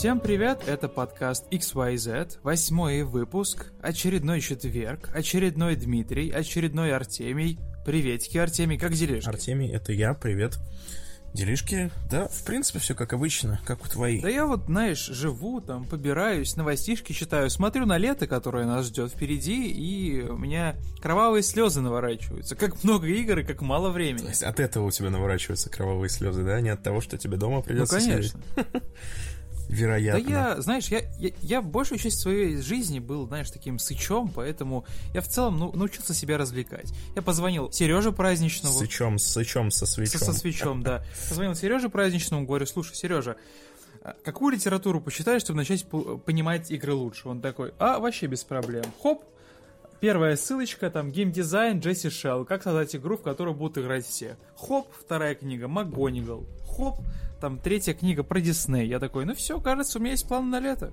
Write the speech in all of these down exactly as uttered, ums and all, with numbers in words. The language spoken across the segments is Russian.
Всем привет, это подкаст икс уай зет, восьмой выпуск, очередной четверг, очередной Дмитрий, очередной Артемий. Приветики, Артемий, как делишки? Артемий, это я, привет. Делишки, да, в принципе, все как обычно, как у твоих. Да я вот, знаешь, живу, там, побираюсь, новостишки читаю, смотрю на лето, которое нас ждет впереди, и у меня кровавые слезы наворачиваются. Как много игр и как мало времени. То есть от этого у тебя наворачиваются кровавые слезы, да? Не от того, что тебе дома придется. Ну, конечно. Сидеть. Вероятно. Да я, знаешь, я, я, я большую часть своей жизни был, знаешь, таким сычом, поэтому я в целом ну, научился себя развлекать. Я позвонил Сереже Праздничному. Сычом, сычом, со свечом. Со, со свечом, да. Позвонил Сереже Праздничному, говорю, слушай, Сережа, какую литературу почитаешь, чтобы начать понимать игры лучше? Он такой, а, вообще без проблем. Хоп, первая ссылочка, там, геймдизайн Джесси Шелл, как создать игру, в которую будут играть все. Хоп, вторая книга, МакГонигал. Хоп, там третья книга про Дисней. Я такой, ну все, кажется, у меня есть план на лето.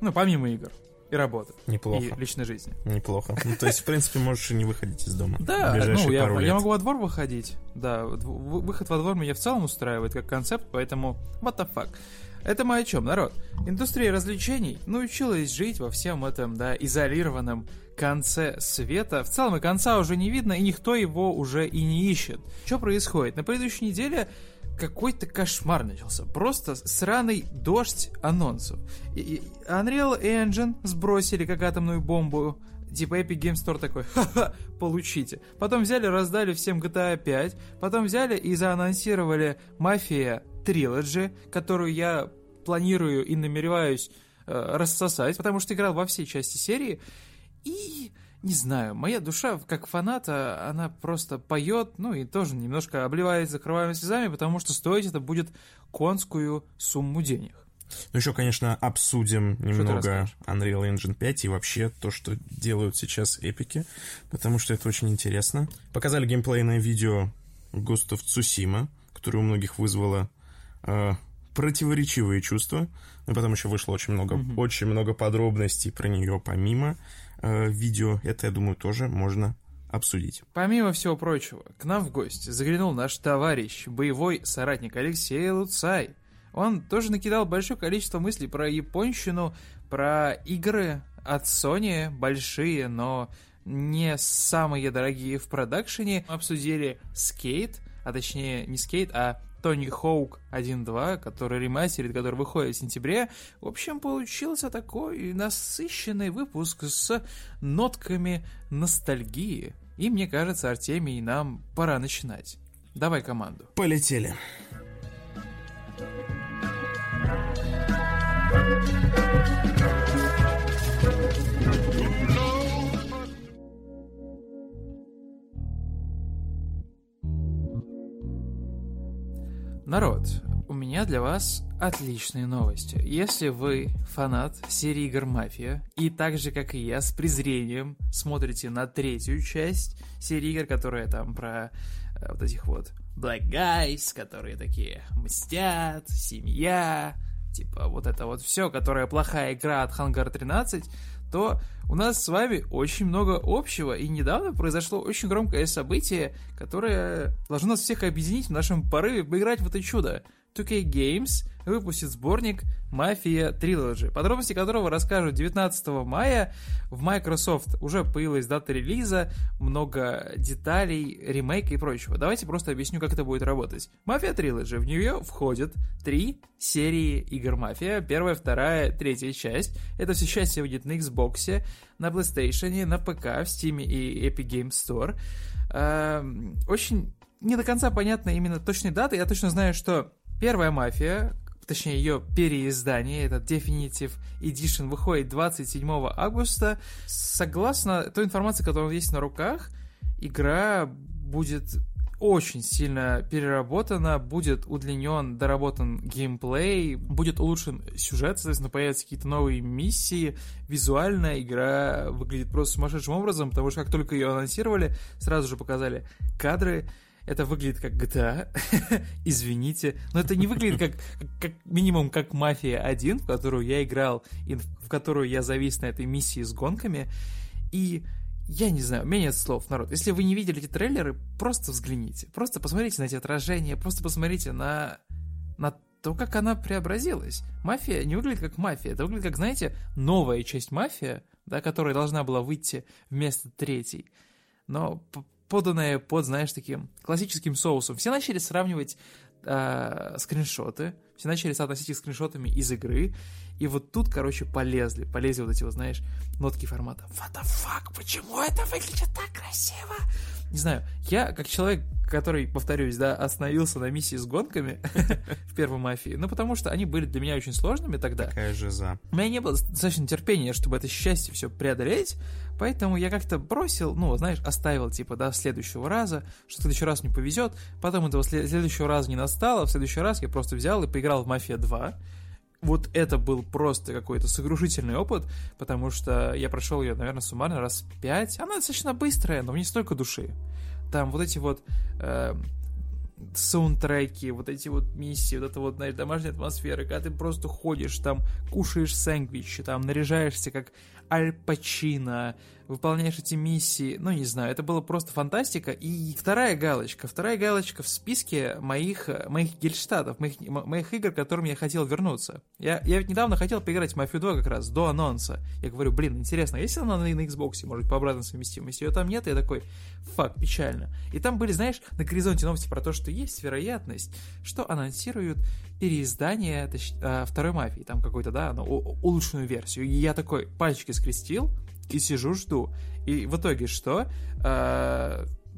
Ну, помимо игр и работы. Неплохо. И личной жизни. Неплохо. Ну, то есть, в принципе, можешь и не выходить из дома. Да, ну, я, я могу во двор выходить. Да, выход во двор меня в целом устраивает как концепт, поэтому what the fuck. Это мы о чем, народ? Индустрия развлечений научилась жить во всем этом, да, изолированном конце света. В целом и конца уже не видно, и никто его уже и не ищет. Что происходит? На предыдущей неделе какой-то кошмар начался. Просто сраный дождь анонсов. Unreal Engine сбросили как атомную бомбу. Типа Epic Game Store такой, ха-ха, получите. Потом взяли, раздали всем джи ти эй пять. Потом взяли и заанонсировали Mafia Trilogy, которую я планирую и намереваюсь э, рассосать, потому что играл во всей части серии. И... не знаю, моя душа, как фаната, она просто поет, ну и тоже немножко обливается кровавыми слезами, потому что стоить это будет конскую сумму денег. Ну еще, конечно, обсудим что немного Unreal Engine пять и вообще то, что делают сейчас эпики, потому что это очень интересно. Показали геймплейное видео Ghost of Tsushima, которое у многих вызвало... Э- противоречивые чувства, но потом еще вышло очень много, mm-hmm. очень много подробностей про нее помимо э, видео. Это, я думаю, тоже можно обсудить. Помимо всего прочего, к нам в гости заглянул наш товарищ, боевой соратник Алексей Луцай. Он тоже накидал большое количество мыслей про японщину, про игры от Sony, большие, но не самые дорогие в продакшене. Мы обсудили Skate, а точнее не Skate, а Тони Хоук один два, который ремастерит, который выходит в сентябре. В общем, получился такой насыщенный выпуск с нотками ностальгии. И мне кажется, Артемий, нам пора начинать. Давай команду. Полетели. Народ, у меня для вас отличные новости. Если вы фанат серии игр «Мафия» и так же, как и я, с презрением смотрите на третью часть серии игр, которая там про э, вот этих вот «Black Guys», которые такие мстят, семья, типа вот это вот все, которая плохая игра от «Hangar тринадцать», то у нас с вами очень много общего, и недавно произошло очень громкое событие, которое должно нас всех объединить в нашем порыве поиграть в это чудо. ту кей Games выпустит сборник Mafia Trilogy, подробности которого расскажут девятнадцатого мая. В Microsoft уже появилась дата релиза, много деталей, ремейка и прочего. Давайте просто объясню, как это будет работать. Mafia Trilogy, в нее входят три серии игр Mafia. Первая, вторая, третья часть. Это все счастье выйдет на Xbox, на PlayStation, на ПК, в Steam и Epic Game Store. Очень не до конца понятна именно точная дата. Я точно знаю, что первая «Мафия», точнее ее переиздание, этот Definitive Edition, выходит двадцать седьмого августа. Согласно той информации, которая есть на руках, игра будет очень сильно переработана, будет удлинен, доработан геймплей, будет улучшен сюжет, соответственно, появятся какие-то новые миссии. Визуально игра выглядит просто сумасшедшим образом, потому что как только ее анонсировали, сразу же показали кадры. Это выглядит как джи ти эй, извините, но это не выглядит как, как минимум как «Мафия один», в которую я играл и в которую я завис на этой миссии с гонками. И я не знаю, у меня нет слов, народ. Если вы не видели эти трейлеры, просто взгляните, просто посмотрите на эти отражения, просто посмотрите на, на то, как она преобразилась. Мафия не выглядит как мафия, это выглядит как, знаете, новая часть мафия, да, которая должна была выйти вместо третьей, но поданная под, знаешь, таким классическим соусом. Все начали сравнивать э, скриншоты, все начали соотносить их скриншотами из игры, и вот тут, короче, полезли, полезли вот эти вот, знаешь, нотки формата. What the fuck, почему это выглядит так красиво? Не знаю, я, как человек, который, повторюсь, да, остановился на миссии с гонками в первой мафии, ну, потому что они были для меня очень сложными тогда. Какая же за. У меня не было достаточно терпения, чтобы это счастье все преодолеть, поэтому я как-то бросил, ну, знаешь, оставил, типа, да, следующего раза, что в следующий раз мне повезет, потом этого след- следующего раза не настало, в следующий раз я просто взял и поиграл в «Мафия два». Вот это был просто какой-то сокрушительный опыт, потому что я прошел ее, наверное, суммарно раз пять. Она достаточно быстрая, но в ней столько души. Там вот эти вот э, саундтреки, вот эти вот миссии, вот эта вот, знаешь, домашняя атмосфера, когда ты просто ходишь, там кушаешь сэндвичи, там наряжаешься как Аль Пачино, выполняешь эти миссии, ну, не знаю, это было просто фантастика. И вторая галочка, вторая галочка в списке моих, моих гельштатов, моих, моих игр, к которым я хотел вернуться. Я, я ведь недавно хотел поиграть в «Мафию два» как раз, до анонса. Я говорю, блин, интересно, есть она на, на Xbox, может, по обратной совместимости? Ее там нет, и я такой, фак, печально. И там были, знаешь, на горизонте новости про то, что есть вероятность, что анонсируют переиздание точ- второй «Мафии», там какой-то, да, ну, улучшенную версию. И я такой, пальчики скрестил, и сижу, жду. И в итоге что?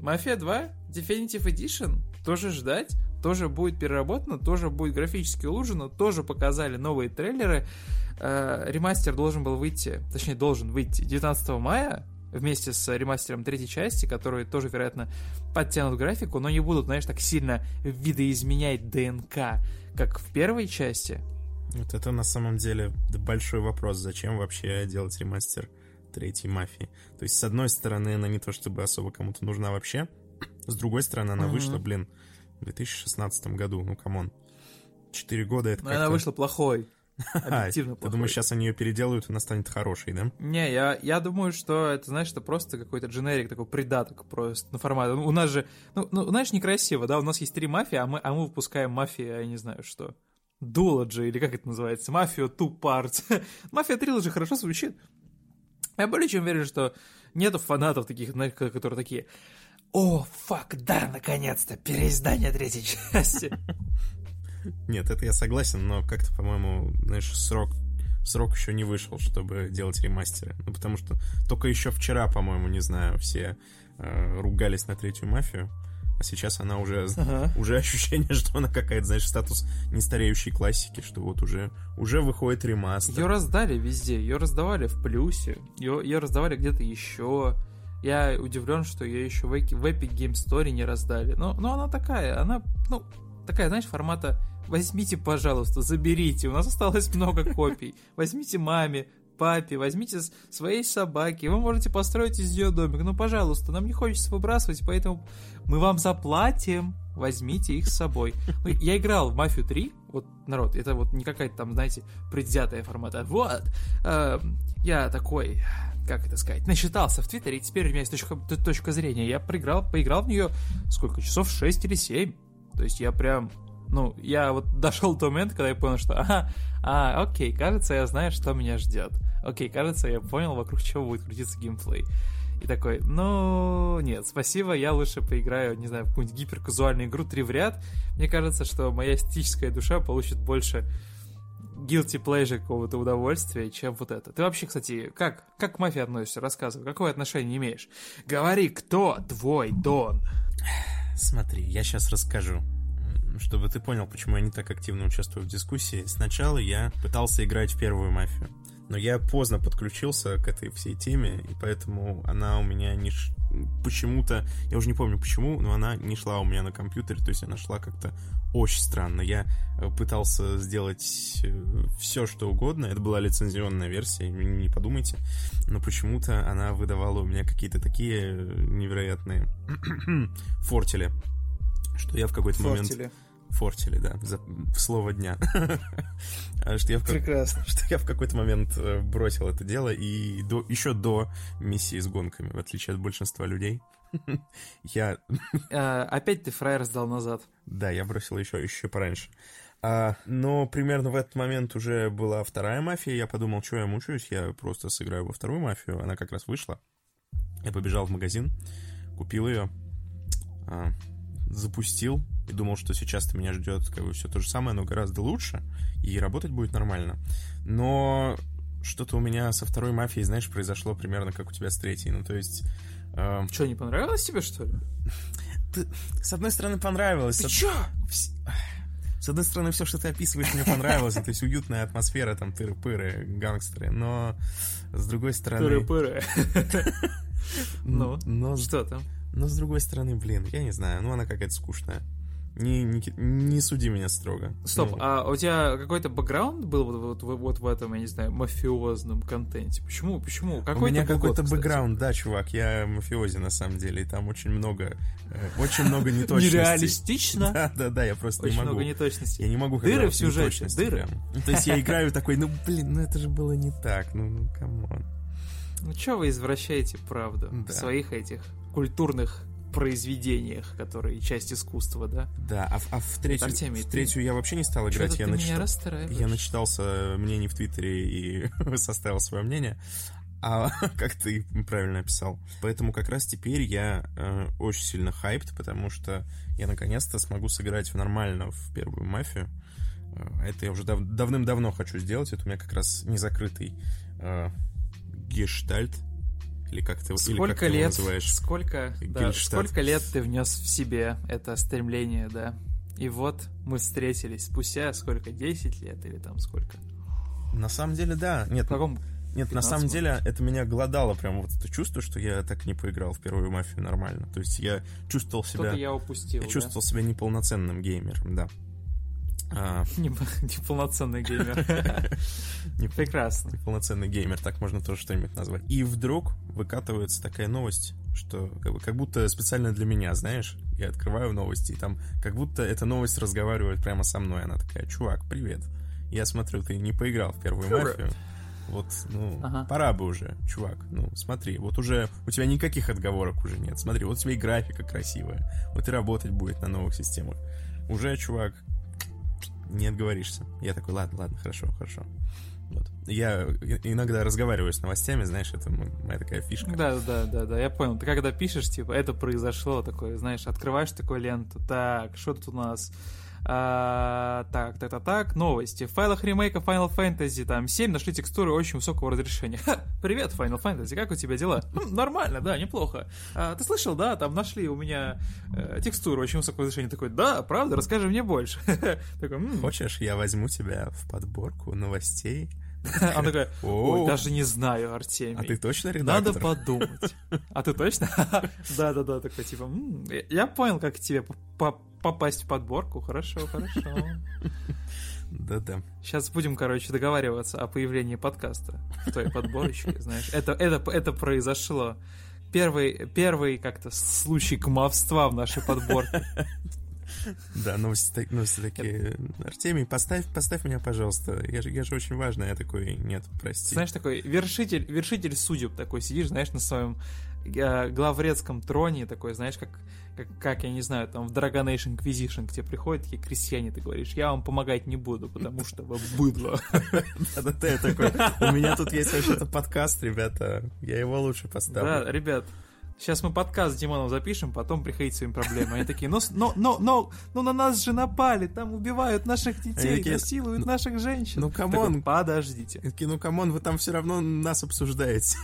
«Мафия два» Definitive Edition тоже ждать, тоже будет переработано, тоже будет графически улучшено, тоже показали новые трейлеры. Ремастер должен был выйти, точнее, должен выйти девятнадцатого мая вместе с ремастером третьей части, которые тоже, вероятно, подтянут графику, но не будут, знаешь, так сильно видоизменять ДНК, как в первой части. Вот это на самом деле большой вопрос. Зачем вообще делать ремастер третьей мафии? То есть, с одной стороны, она не то чтобы особо кому-то нужна вообще, с другой стороны, она mm-hmm. вышла, блин, в две тысячи шестнадцатом году, ну, камон. Четыре года это но как-то... Она вышла плохой, объективно плохой. Ты думаешь, сейчас они ее переделают, и она станет хорошей, да? Не, я, я думаю, что это, знаешь, это просто какой-то дженерик, такой придаток просто на формат. У нас же, ну, ну, знаешь, некрасиво, да, у нас есть три мафии, а мы, а мы выпускаем мафии, я не знаю, что... Дуэлоджи, или как это называется? Мафия Two Parts. Мафия Trilogy хорошо звучит. Я более чем уверен, что нету фанатов таких, которые такие: «О, фак, да, наконец-то, переиздание третьей части». Нет, это я согласен, но как-то, по-моему, знаешь, срок, срок еще не вышел, чтобы делать ремастеры. Ну, потому что только еще вчера, по-моему, не знаю, все э, ругались на третью мафию. А сейчас она уже, ага. уже ощущение, что она какая-то, знаешь, статус нестареющей классики, что вот уже, уже выходит ремастер. Ее раздали везде, ее раздавали в плюсе, ее, ее раздавали где-то еще. Я удивлен, что ее еще в, в Epic Game Store не раздали. Но, но она такая, она, ну, такая, знаешь, формата «возьмите, пожалуйста, заберите, у нас осталось много копий, возьмите маме, папе, возьмите своей собаки, вы можете построить из нее домик, но, пожалуйста, нам не хочется выбрасывать, поэтому мы вам заплатим, возьмите их с собой». Ну, я играл в «Мафию три», вот, народ, это вот не какая-то там, знаете, предвзятая формата. Вот, э, я такой, как это сказать, насчитался в Твиттере, и теперь у меня есть точка, точка зрения. Я проиграл, поиграл в нее сколько часов, шесть или семь, то есть я прям... Ну, я вот дошел до момента, когда я понял, что ага, а, окей, кажется, я знаю, что меня ждет. Окей, кажется, я понял, вокруг чего будет крутиться геймплей. И такой, ну, нет, спасибо, я лучше поиграю, не знаю, в какую-нибудь гиперказуальную игру три в ряд. Мне кажется, что моя эстетическая душа получит больше guilty pleasure какого-то удовольствия, чем вот это. Ты вообще, кстати, как, как к мафии относишься? Рассказывай, какое отношение имеешь? Говори, кто твой Дон? Смотри, я сейчас расскажу. Чтобы ты понял, почему я не так активно участвую в дискуссии. Сначала я пытался играть в первую мафию, но я поздно подключился к этой всей теме, и поэтому она у меня не ш... почему-то, я уже не помню почему, но она не шла у меня на компьютере, то есть она шла как-то очень странно. Я пытался сделать все, что угодно, это была лицензионная версия, не подумайте, но почему-то она выдавала у меня какие-то такие невероятные фортели, что я в какой-то фортили. момент... Фортили, да, за... слово дня. что я в... Прекрасно. Что я в какой-то момент бросил это дело, и до... еще до миссии с гонками, в отличие от большинства людей. я... а, опять ты фраер сдал назад. Да, я бросил еще, еще пораньше. А, но примерно в этот момент уже была вторая «Мафия», я подумал, что я мучаюсь, я просто сыграю во вторую «Мафию», она как раз вышла. Я побежал в магазин, купил ее, а, запустил и думал, что сейчас-то меня ждет как бы все то же самое, но гораздо лучше, и работать будет нормально. Но что-то у меня со второй «Мафией», знаешь, произошло примерно как у тебя с третьей, ну то есть... Э... Что, не понравилось тебе, что ли? Ты, с одной стороны, понравилось. Ты с... чё? С одной стороны, все, что ты описываешь, мне понравилось. То есть уютная атмосфера, там, тыры-пыры, гангстеры. Но, с другой стороны... Тыры-пыры. Ну, что там? Но, с другой стороны, блин, я не знаю. Ну, она какая-то скучная. Не, не, не суди меня строго. Стоп, ну, а у тебя какой-то бэкграунд был вот, вот, вот в этом, я не знаю, мафиозном контенте? Почему? Почему? Какой у меня какой-то бэкграунд, да, чувак, я мафиози на самом деле, и там очень много, очень много неточностей. Нереалистично? Да, да, да, я просто не могу. Очень много неточностей. Я не могу, когда дыры в сюжете, дыры. То есть я играю такой, ну блин, ну это же было не так, ну камон. Ну чё вы извращаете правду в своих этих культурных произведениях, которые часть искусства, да? Да, а, а в третью, Артемий, в третью ты... я вообще не стал играть. Что-то я ты начит... меня расстраиваешь. Я начитался мнений в Твиттере и составил свое мнение, а как ты правильно описал. Поэтому как раз теперь я э, очень сильно хайпт, потому что я наконец-то смогу сыграть нормально в первую «Мафию». Это я уже дав- давным-давно хочу сделать. Это у меня как раз незакрытый э, гештальт. Или как ты, сколько или как ты лет, его называешь? Сколько, да, сколько лет ты внес в себе это стремление, да? И вот мы встретились спустя сколько, десять лет или там сколько? На самом деле, да. Нет, Потом, нет на самом может? деле это меня голодало прям вот это чувство, что я так не поиграл в первую «Мафию» нормально. То есть я чувствовал себя... Что-то я упустил, Я да? чувствовал себя неполноценным геймером, да. А... Неполноценный геймер. Прекрасно. Неполноценный геймер, так можно тоже что-нибудь назвать. И вдруг выкатывается такая новость, что как, бы, как будто специально для меня, знаешь, я открываю новости, и там как будто эта новость разговаривает прямо со мной. Она такая: чувак, привет, я смотрю, ты не поиграл в первую «Мафию». Вот, ну, ага. пора бы уже, чувак. Ну, смотри, вот уже у тебя никаких отговорок уже нет. Смотри, вот у тебя и графика красивая, вот и работать будет на новых системах. Уже, чувак, не отговоришься. Я такой: ладно, ладно, хорошо, хорошо. Вот. Я иногда разговариваю с новостями, знаешь, это моя такая фишка. Да, да, да, да, я понял. Ты когда пишешь, типа, это произошло, такое, знаешь, открываешь такую ленту, так, что тут у нас? А, так, так, так, так, новости. В файлах ремейка Final Fantasy там семь нашли текстуры очень высокого разрешения. Ха, привет, Final Fantasy, как у тебя дела? Хм, нормально, да, неплохо. А, ты слышал, да, там нашли у меня э, текстуры очень высокого разрешения. Такой: да, правда, расскажи мне больше. Такой: м-м. Хочешь, я возьму тебя в подборку новостей? Он такой: ой, даже не знаю, Артемий. А ты точно редактор? Надо подумать. А ты точно? Да-да-да, такой типа: я понял, как тебе попасть в подборку. Хорошо, хорошо. Да-да. Сейчас будем, короче, договариваться о появлении подкаста в той подборочке, знаешь. Это, это, это произошло. Первый, первый как-то случай кумовства в нашей подборке. Да, новости, новости такие: Артемий, поставь, поставь меня, пожалуйста. Я же, я же очень важный. Я такой: нет, прости. Знаешь, такой вершитель, вершитель судеб такой сидишь, знаешь, на своем э, главрецком троне, такой, знаешь, как, как, как, я не знаю, там в Dragon Age Inquisition к тебе приходят такие крестьяне, ты говоришь: я вам помогать не буду, потому что вы быдло. Да-да, ты такой: у меня тут есть вообще-то подкаст, ребята, я его лучше поставлю. Да, ребят, сейчас мы подкаст с Димоном запишем, потом приходите своим проблемам. Они такие: но, но, но, но, но на нас же напали, там убивают наших детей, такие: насилуют наших женщин. Ну, камон. Подождите. Такие: ну, камон, вы там все равно нас обсуждаете.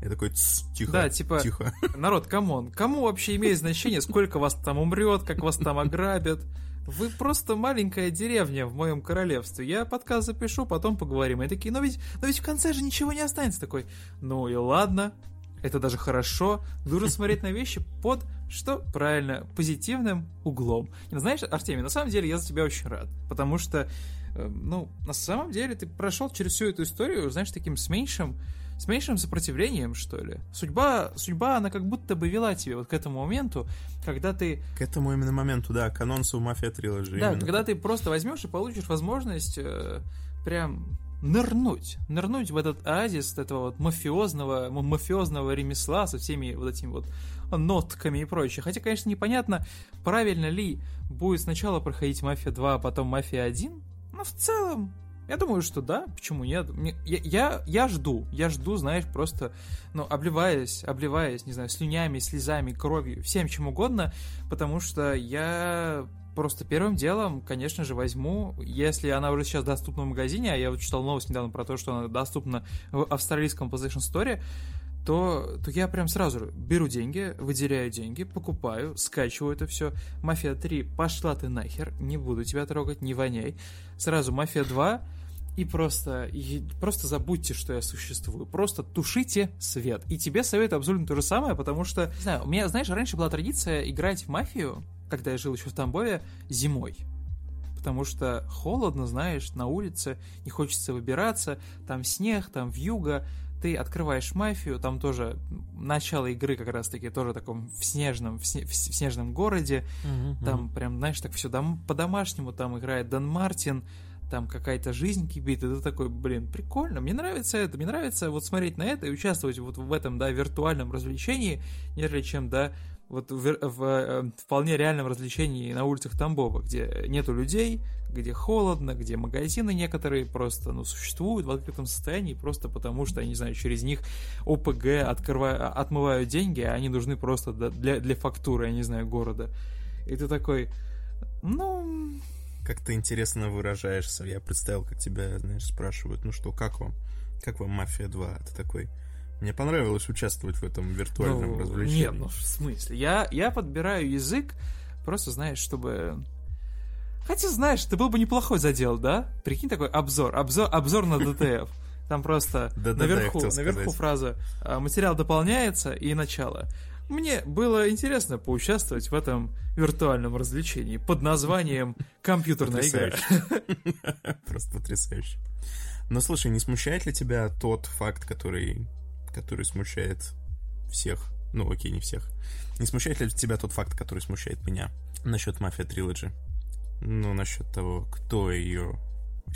Я такой: тихо, да, типа, тихо. Народ, камон, кому вообще имеет значение, сколько вас там умрет, как вас там ограбят? Вы просто маленькая деревня в моем королевстве. Я подкаст запишу, потом поговорим. Они такие: но ведь, но ведь в конце же ничего не останется. Такой: ну и ладно. Это даже хорошо. Нужно смотреть на вещи под, что правильно, позитивным углом. И, знаешь, Артемий, на самом деле я за тебя очень рад. Потому что, ну, на самом деле ты прошел через всю эту историю, знаешь, таким с меньшим, с меньшим сопротивлением, что ли. Судьба, судьба, она как будто бы вела тебя вот к этому моменту, когда ты... К этому именно моменту, да, к анонсу Mafia Trilogy. Да, когда ты просто возьмешь и получишь возможность э, прям... нырнуть, нырнуть в этот оазис этого вот мафиозного, мафиозного ремесла со всеми вот этими вот нотками и прочее. Хотя, конечно, непонятно, правильно ли будет сначала проходить Мафия два, а потом Мафия один, но в целом я думаю, что да, почему нет? Я, я, я жду, я жду, знаешь, просто, ну, обливаясь, обливаясь, не знаю, слюнями, слезами, кровью, всем чем угодно, потому что я просто первым делом, конечно же, возьму, если она уже сейчас доступна в магазине, а я вот читал новость недавно про то, что она доступна в австралийском PlayStation Store, то, то я прям сразу беру деньги, выделяю деньги, покупаю, скачиваю это все. Мафия три, пошла ты нахер, не буду тебя трогать, не воняй. Сразу Мафия два, и просто, и просто забудьте, что я существую. Просто тушите свет. И тебе советую абсолютно то же самое, потому что, не знаю, у меня, знаешь, раньше была традиция играть в Мафию, когда я жил еще в Тамбове, зимой. Потому что холодно, знаешь, на улице, не хочется выбираться, там снег, там вьюга. Ты открываешь Мафию, там тоже начало игры как раз-таки тоже в таком в снежном, в сне, в снежном городе, mm-hmm. там прям, знаешь, так все дом, по-домашнему, там играет Дон Мартин, там какая-то жизнь кипит, и ты такой, блин, прикольно, мне нравится это, мне нравится вот смотреть на это и участвовать вот в этом, да, виртуальном развлечении, нежели чем, да, вот в, в, в вполне реальном развлечении на улицах Тамбова, где нету людей, где холодно, где магазины некоторые просто, ну, существуют в открытом состоянии просто потому, что, я не знаю, через них ОПГ открываю, отмывают деньги, а они нужны просто для, для фактуры, я не знаю, города. И ты такой, ну... Как ты интересно выражаешься. Я представил, как тебя, знаешь, спрашивают, ну что, как вам? Как вам Мафия два? Ты такой... Мне понравилось участвовать в этом виртуальном ну, развлечении. Нет, ну в смысле? Я, я подбираю язык, просто, знаешь, чтобы... Хотя, знаешь, это был бы неплохой задел, да? Прикинь, такой обзор, обзор, обзор на ДТФ. Там просто наверху, наверху фраза «материал дополняется» и «начало». Мне было интересно поучаствовать в этом виртуальном развлечении под названием «Компьютерная игра». Просто потрясающе. Но, слушай, не смущает ли тебя тот факт, который... который смущает всех, ну окей, не всех. Не смущает ли тебя тот факт, который смущает меня насчет Mafia Trilogy? Ну, насчет того, кто ее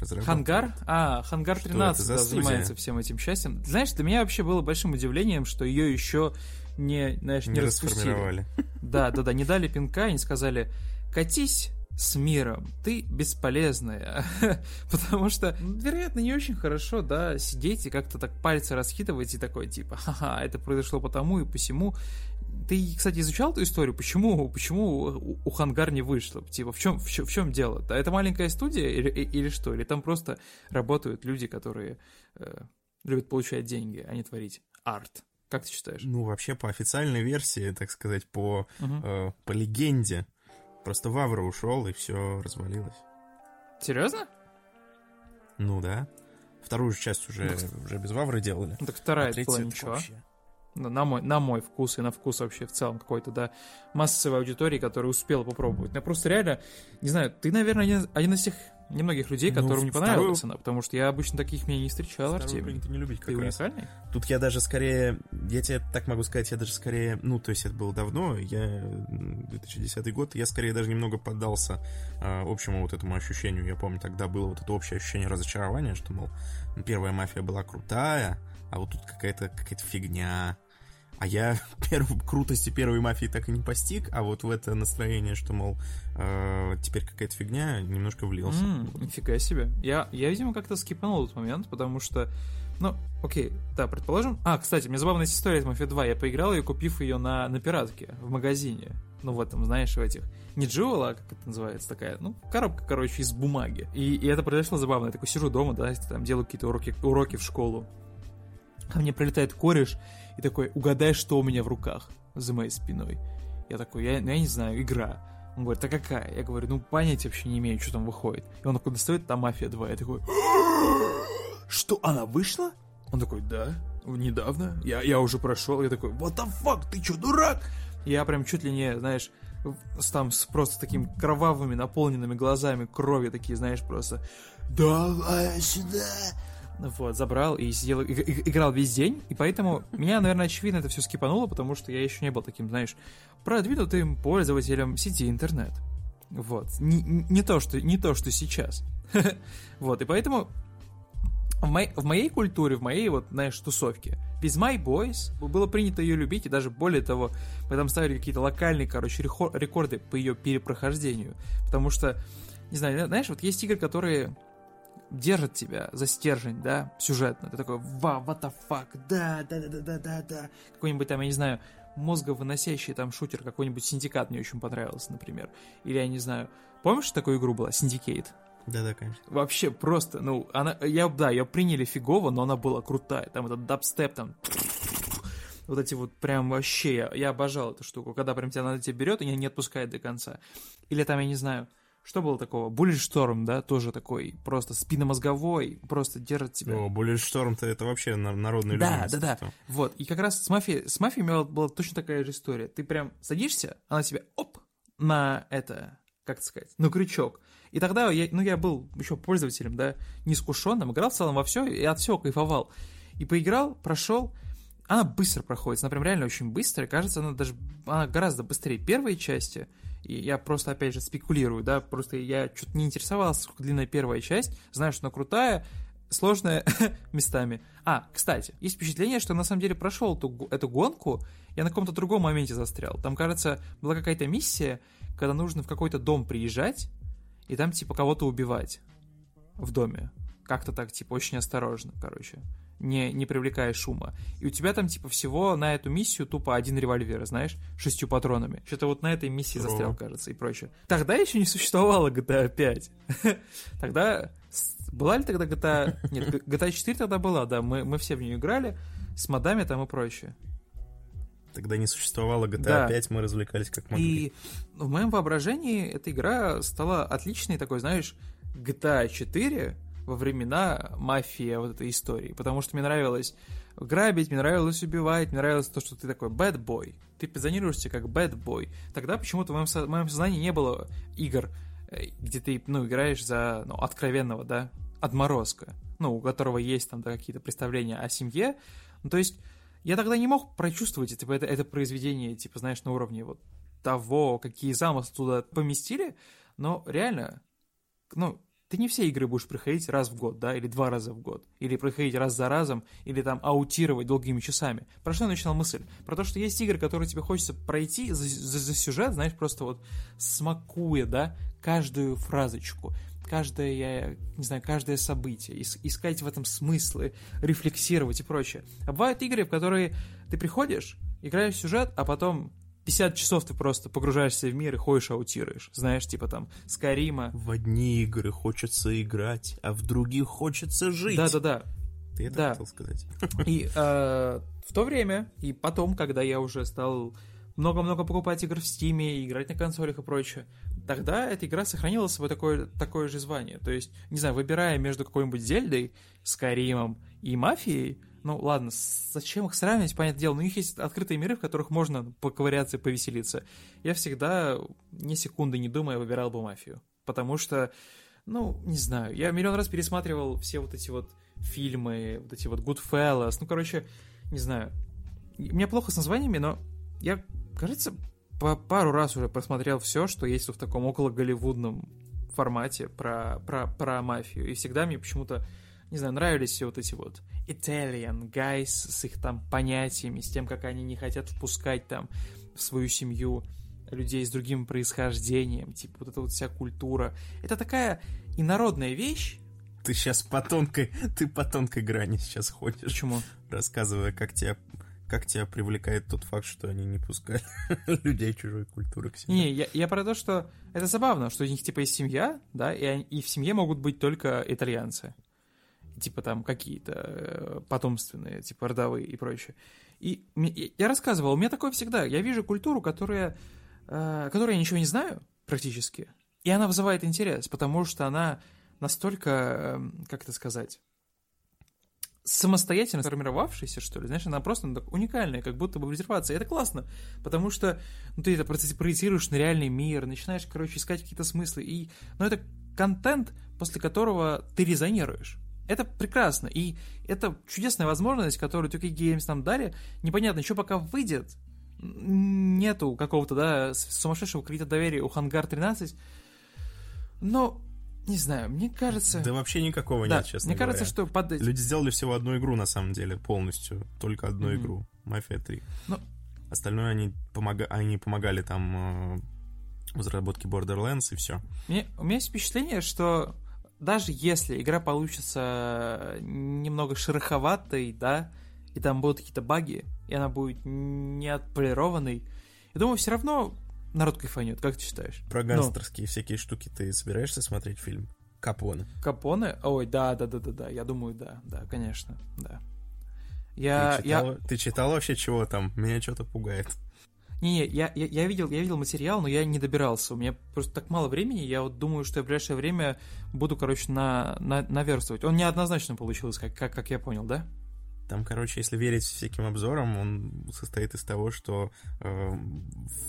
разработал. Хангар? А, Хангар тринадцать да, занимается всем этим счастьем. Знаешь, для меня вообще было большим удивлением, что ее еще не, знаешь, не, не распустили. Да, да, да, не дали пинка, не сказали «катись». С миром. Ты бесполезная. Потому что, вероятно, не очень хорошо, да, сидеть и как-то так пальцы расхитывать и такой, типа, ха-ха, это произошло потому и посему. Ты, кстати, изучал эту историю? Почему, почему у Хангар не вышло? Типа, в чем, в чем, в чем дело-то? Это маленькая студия или, или что? Или там просто работают люди, которые э, любят получать деньги, а не творить арт? Как ты считаешь? Ну, вообще, по официальной версии, так сказать, по, угу. э, по легенде, просто Вавра ушел, и все развалилось. Серьезно? Ну да. Вторую же часть уже, так, уже без Вавры делали. Так вторая, а это была ничего. На мой, на мой вкус и на вкус вообще в целом какой-то, да, массовой аудитории, которая успела попробовать. Но просто реально, не знаю, ты, наверное, один, один из тех немногих людей, ну, которым не понравилась вторую... она, потому что я обычно таких меня не встречал, Артемий. Ты не любить как ты раз. Уникальный? Тут я даже скорее, я тебе так могу сказать, я даже скорее, ну, то есть это было давно, я, две тысячи десятый год, я скорее даже немного поддался а, общему вот этому ощущению. Я помню, тогда было вот это общее ощущение разочарования, что, мол, первая Мафия была крутая, а вот тут какая-то, какая-то фигня. А я первую, крутости первой Мафии так и не постиг, а вот в это настроение, что, мол, э, теперь какая-то фигня, немножко влился. Mm, нифига себе. Я, я, видимо, как-то скипанул этот момент, потому что, ну, окей, да, предположим. А, кстати, у меня забавная история с Мафией два. Я поиграл ее, купив ее на, на пиратке в магазине. Ну, в этом, знаешь, в этих... Не джуэл, а как это называется такая? Ну, коробка, короче, из бумаги. И, и это произошло забавно. Я такой сижу дома, да, если там делаю какие-то уроки, уроки в школу. Ко мне прилетает кореш и такой, угадай, что у меня в руках за моей спиной. Я такой, я, я не знаю, игра. Он говорит, а какая? Я говорю, ну понятия вообще не имею, что там выходит. И он такой, достает, там Мафия два. Я такой, что, она вышла? Он такой, да, недавно, я, я уже прошел. Я такой, what the fuck, ты что, дурак? Я прям чуть ли не, знаешь, там с просто такими кровавыми, наполненными глазами крови такие, знаешь, просто давай сюда. Вот, забрал и сидел, и, и, играл весь день, и поэтому меня, наверное, очевидно это все скипануло, потому что я еще не был таким, знаешь, продвинутым пользователем сети интернет. Вот, не, не, то, что, не то, что сейчас. Вот, и поэтому В, мой, в моей культуре, в моей, вот, знаешь, тусовке Без My Boys было принято ее любить, и даже более того, мы там ставили какие-то локальные, короче, рекорды по ее перепрохождению. Потому что, не знаю, знаешь, вот есть игры, которые держат тебя за стержень, да, сюжетно. Ты такой, вау, what the fuck, да, да, да, да, да, да, да. Какой-нибудь там, я не знаю, мозговыносящий там шутер, какой-нибудь Syndicate мне очень понравился, например. Или, я не знаю, помнишь, такую игру была, Syndicate? Да-да, конечно. Вообще просто, ну, она, я, да, ее приняли фигово, но она была крутая. Там этот дабстеп, там, вот эти вот прям вообще, я, я обожал эту штуку, когда прям тебя, она тебя берет и не отпускает до конца. Или там, я не знаю, что было такого? Bulletstorm, да, тоже такой, просто спинномозговой, просто держит тебя. О, Bulletstorm-то это вообще народный любимец. Да, да, да. Вот, и как раз с мафией, с мафией у меня была точно такая же история. Ты прям садишься, она тебя, оп, на это, как сказать, на крючок. И тогда я, ну, я был еще пользователем, да, неискушенным, играл в целом во все и от всего кайфовал. И поиграл, прошел. Она быстро проходит, она прям реально очень быстро. Кажется, она даже она гораздо быстрее первой части. И я просто, опять же, спекулирую, да, просто я что-то не интересовался, сколько длинная первая часть. Знаю, что она крутая, сложная местами. А, кстати, есть впечатление, что на самом деле прошел эту, эту гонку, я на каком-то другом моменте застрял. Там, кажется, была какая-то миссия, когда нужно в какой-то дом приезжать, и там, типа, кого-то убивать в доме. Как-то так, типа, очень осторожно, короче. Не, не привлекая шума. И у тебя там, типа, всего на эту миссию тупо один револьвер, знаешь, шестью патронами. Что-то вот на этой миссии Здорово. застрял, кажется, и прочее. Тогда еще не существовало джи ти эй пять. Тогда... Была ли тогда джи ти эй... Нет, джи ти эй четыре тогда была, да. Мы, мы все в нее играли с модами там и прочее. Тогда не существовало джи ти эй да. пять, мы развлекались как могли. И в моем воображении эта игра стала отличной такой, знаешь, джи ти эй четыре во времена мафии вот этой истории. Потому что мне нравилось грабить, мне нравилось убивать, мне нравилось то, что ты такой бэдбой. Ты позиционируешься как бэдбой. Тогда почему-то в моем, со- в моем сознании не было игр, где ты, ну, играешь за, ну, откровенного, да, отморозка. Ну, у которого есть там, да, какие-то представления о семье. Ну, то есть... Я тогда не мог прочувствовать это, это, это произведение, типа, знаешь, на уровне вот того, какие замыслы туда поместили, но реально, ну, ты не все игры будешь проходить раз в год, да, или два раза в год, или проходить раз за разом, или там аутировать долгими часами. Про что я начинал мысль? Про то, что есть игры, которые тебе хочется пройти за, за, за сюжет, знаешь, просто вот смакуя, да, каждую фразочку, каждое, я не знаю, каждое событие, искать в этом смыслы, рефлексировать и прочее. А бывают игры, в которые ты приходишь, играешь в сюжет, а потом пятьдесят часов ты просто погружаешься в мир и ходишь, аутируешь. Знаешь, типа там Скайрима. В одни игры хочется играть, а в другие хочется жить. Да-да-да. Ты это да. хотел сказать. И э, в то время, и потом, когда я уже стал много-много покупать игр в Стиме, играть на консолях и прочее, тогда эта игра сохранила собой такое, такое же звание. То есть, не знаю, выбирая между какой-нибудь Зельдой, Скайримом и Мафией, ну ладно, зачем их сравнивать, понятное дело, но у них есть открытые миры, в которых можно поковыряться и повеселиться. Я всегда, ни секунды не думая, выбирал бы Мафию. Потому что, ну, не знаю, я миллион раз пересматривал все вот эти вот фильмы, вот эти вот Goodfellas, ну, короче, не знаю. У меня плохо с названиями, но я, кажется, по пару раз уже просмотрел все, что есть в таком окологолливудном формате про, про, про мафию. И всегда мне почему-то, не знаю, нравились все вот эти вот Italian guys с их там понятиями, с тем, как они не хотят впускать там в свою семью людей с другим происхождением. Типа вот эта вот вся культура. Это такая инородная вещь. Ты сейчас по тонкой, ты по тонкой грани сейчас ходишь. Почему? Рассказывая, как тебя... Как тебя привлекает тот факт, что они не пускают людей чужой культуры к себе? Не, я, я про то, что это забавно, что у них типа есть семья, да, и, они, и в семье могут быть только итальянцы. Типа там какие-то э, потомственные, типа родовые и прочее. И, и я рассказывал, у меня такое всегда. Я вижу культуру, которая, э, которой я ничего не знаю практически, и она вызывает интерес, потому что она настолько, э, как это сказать... самостоятельно сформировавшаяся, что ли, знаешь, она просто ну, так уникальная, как будто бы в резервации. Это классно, потому что ну, ты это проецируешь на реальный мир, начинаешь, короче, искать какие-то смыслы, и, ну, это контент, после которого ты резонируешь. Это прекрасно, и это чудесная возможность, которую ю кей Games нам дали. Непонятно, еще пока выйдет, нету какого-то, да, сумасшедшего кредита доверия у Hangar тринадцать, но Не знаю, мне кажется... Да вообще никакого да, нет, честно мне говоря. Мне кажется, что под... Люди сделали всего одну игру, на самом деле, полностью. Только одну mm-hmm. игру. Mafia три. Но... Остальное они, помога... они помогали там э, в разработке Borderlands и все. Мне... У меня есть впечатление, что даже если игра получится немного шероховатой, да, и там будут какие-то баги, и она будет не отполированной, я думаю, все равно... Народ кайфанет, как ты считаешь? Про гангстерские ну, всякие штуки ты собираешься смотреть фильм? Капоне. Капоне? Ой, да-да-да-да-да, я думаю, да, да, конечно, да. Я, ты, читал, я... ты читал вообще чего там? Меня что-то пугает. Не-не, я, я, я, видел, я видел материал, но я не добирался, у меня просто так мало времени, я вот думаю, что я в ближайшее время буду, короче, на, на, наверстывать. Он неоднозначно получился, как, как, как я понял, да? Там, короче, если верить всяким обзорам, он состоит из того, что э,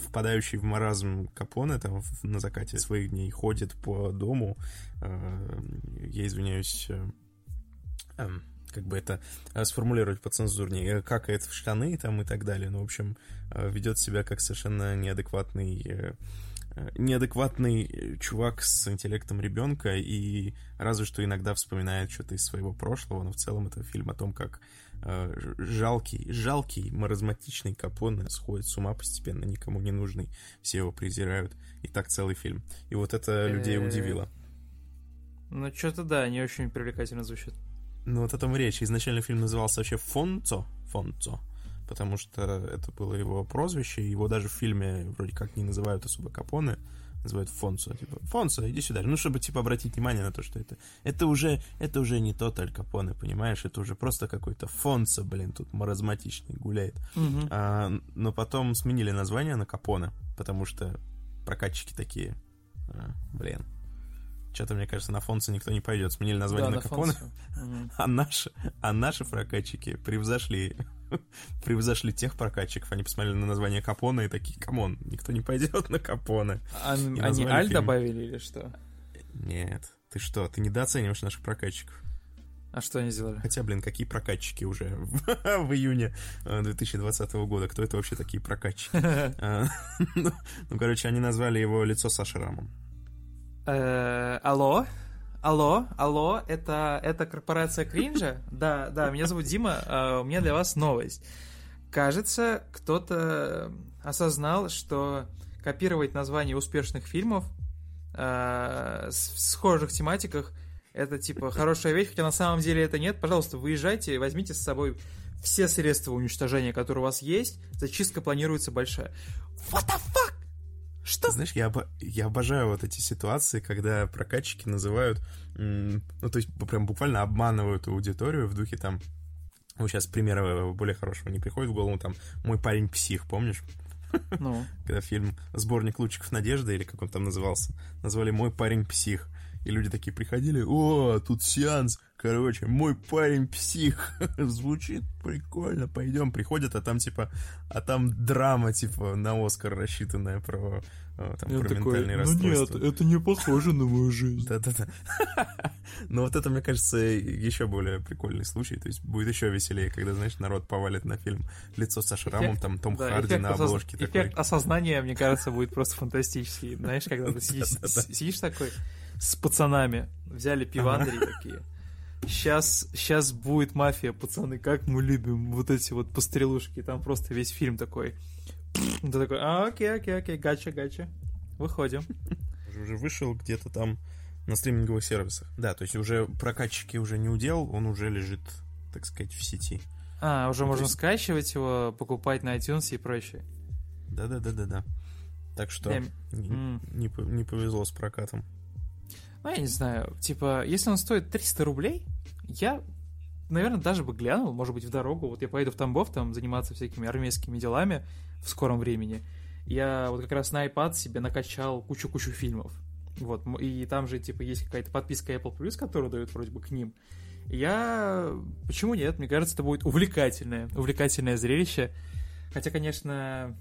впадающий в маразм Капоне там на закате своих дней ходит по дому, э, я извиняюсь, э, э, как бы это сформулировать поцензурнее, какает в штаны там и так далее, ну, в общем, э, ведет себя как совершенно неадекватный... Э, неадекватный чувак с интеллектом ребенка и разве что иногда вспоминает что-то из своего прошлого, но в целом это фильм о том, как э, жалкий, жалкий, маразматичный Капоне сходит с ума постепенно, никому не нужный, все его презирают, и так целый фильм. И вот это людей удивило. Ну, что-то да, не очень привлекательно звучит. Ну, вот о том речь. Изначально фильм назывался вообще «Фонцо», «Фонцо», потому что это было его прозвище, его даже в фильме вроде как не называют особо Капоне, называют Фонсо, типа, Фонсо, иди сюда, ну, чтобы, типа, обратить внимание на то, что это, это уже, это уже не тот Аль Капоне, понимаешь, это уже просто какой-то Фонсо, блин, тут маразматичный гуляет, угу. а, но потом сменили название на Капоне, потому что прокатчики такие, а, блин, что-то, мне кажется, на Фонсо никто не пойдет. Сменили название да, на, на Капоне. Mm-hmm. А, наши, а наши прокатчики превзошли, превзошли тех прокатчиков. Они посмотрели на название Капоне и такие, камон, никто не пойдет на Капоне. А, они Аль фильм. Добавили или что? Нет, ты что, ты недооцениваешь наших прокатчиков. А что они сделали? Хотя, блин, какие прокатчики уже в июне две тысячи двадцатого года. Кто это вообще такие прокатчики? Ну, короче, они назвали его «Лицо со шрамом». Э, алло, алло, алло, это, это корпорация кринжа? Да, да, меня зовут Дима, э, у меня для вас новость. Кажется, кто-то осознал, что копировать названия успешных фильмов э, в схожих тематиках это типа хорошая вещь, хотя на самом деле это нет. Пожалуйста, выезжайте, возьмите с собой все средства уничтожения, которые у вас есть. Зачистка планируется большая. What the fuck? Что? Знаешь, я, обо... я обожаю вот эти ситуации, когда прокатчики называют, ну, то есть прям буквально обманывают аудиторию в духе там, ну, сейчас примера более хорошего не приходит в голову, там, «Мой парень псих», помнишь? Ну. Когда фильм «Сборник лучиков надежды», или как он там назывался, назвали «Мой парень псих». И люди такие приходили, о, тут сеанс, короче, «Мой парень псих», звучит прикольно, пойдем. Приходят, а там типа, а там драма типа на Оскар рассчитанная про, там, про ментальные расстройства. Ну нет, это не похоже на мою жизнь. Да-да-да. Но вот это, мне кажется, еще более прикольный случай, то есть будет еще веселее, когда, знаешь, народ повалит на фильм «Лицо со шрамом», там Том Харди на обложке. Эффект осознания, мне кажется, будет просто фантастический, знаешь, когда ты сидишь такой... С пацанами. Взяли пивандри ага. такие. Сейчас, сейчас будет мафия, пацаны. Как мы любим вот эти вот пострелушки. Там просто весь фильм такой. Ты такой, а, окей, окей, окей, гача, гача. Выходим. Уже вышел где-то там на стриминговых сервисах. Да, то есть уже прокатчики уже не удел, он уже лежит, так сказать, в сети. А, уже вот можно есть... скачивать его, покупать на iTunes и прочее. Да-да-да-да-да. Так что эм... не, не повезло с прокатом. Ну, я не знаю, типа, если он стоит триста рублей, я, наверное, даже бы глянул, может быть, в дорогу. Вот я поеду в Тамбов там заниматься всякими армейскими делами в скором времени. Я вот как раз на iPad себе накачал кучу-кучу фильмов. Вот, и там же, типа, есть какая-то подписка Apple Plus, которую дают вроде бы к ним. Я... Почему нет? Мне кажется, это будет увлекательное, увлекательное зрелище. Хотя, конечно,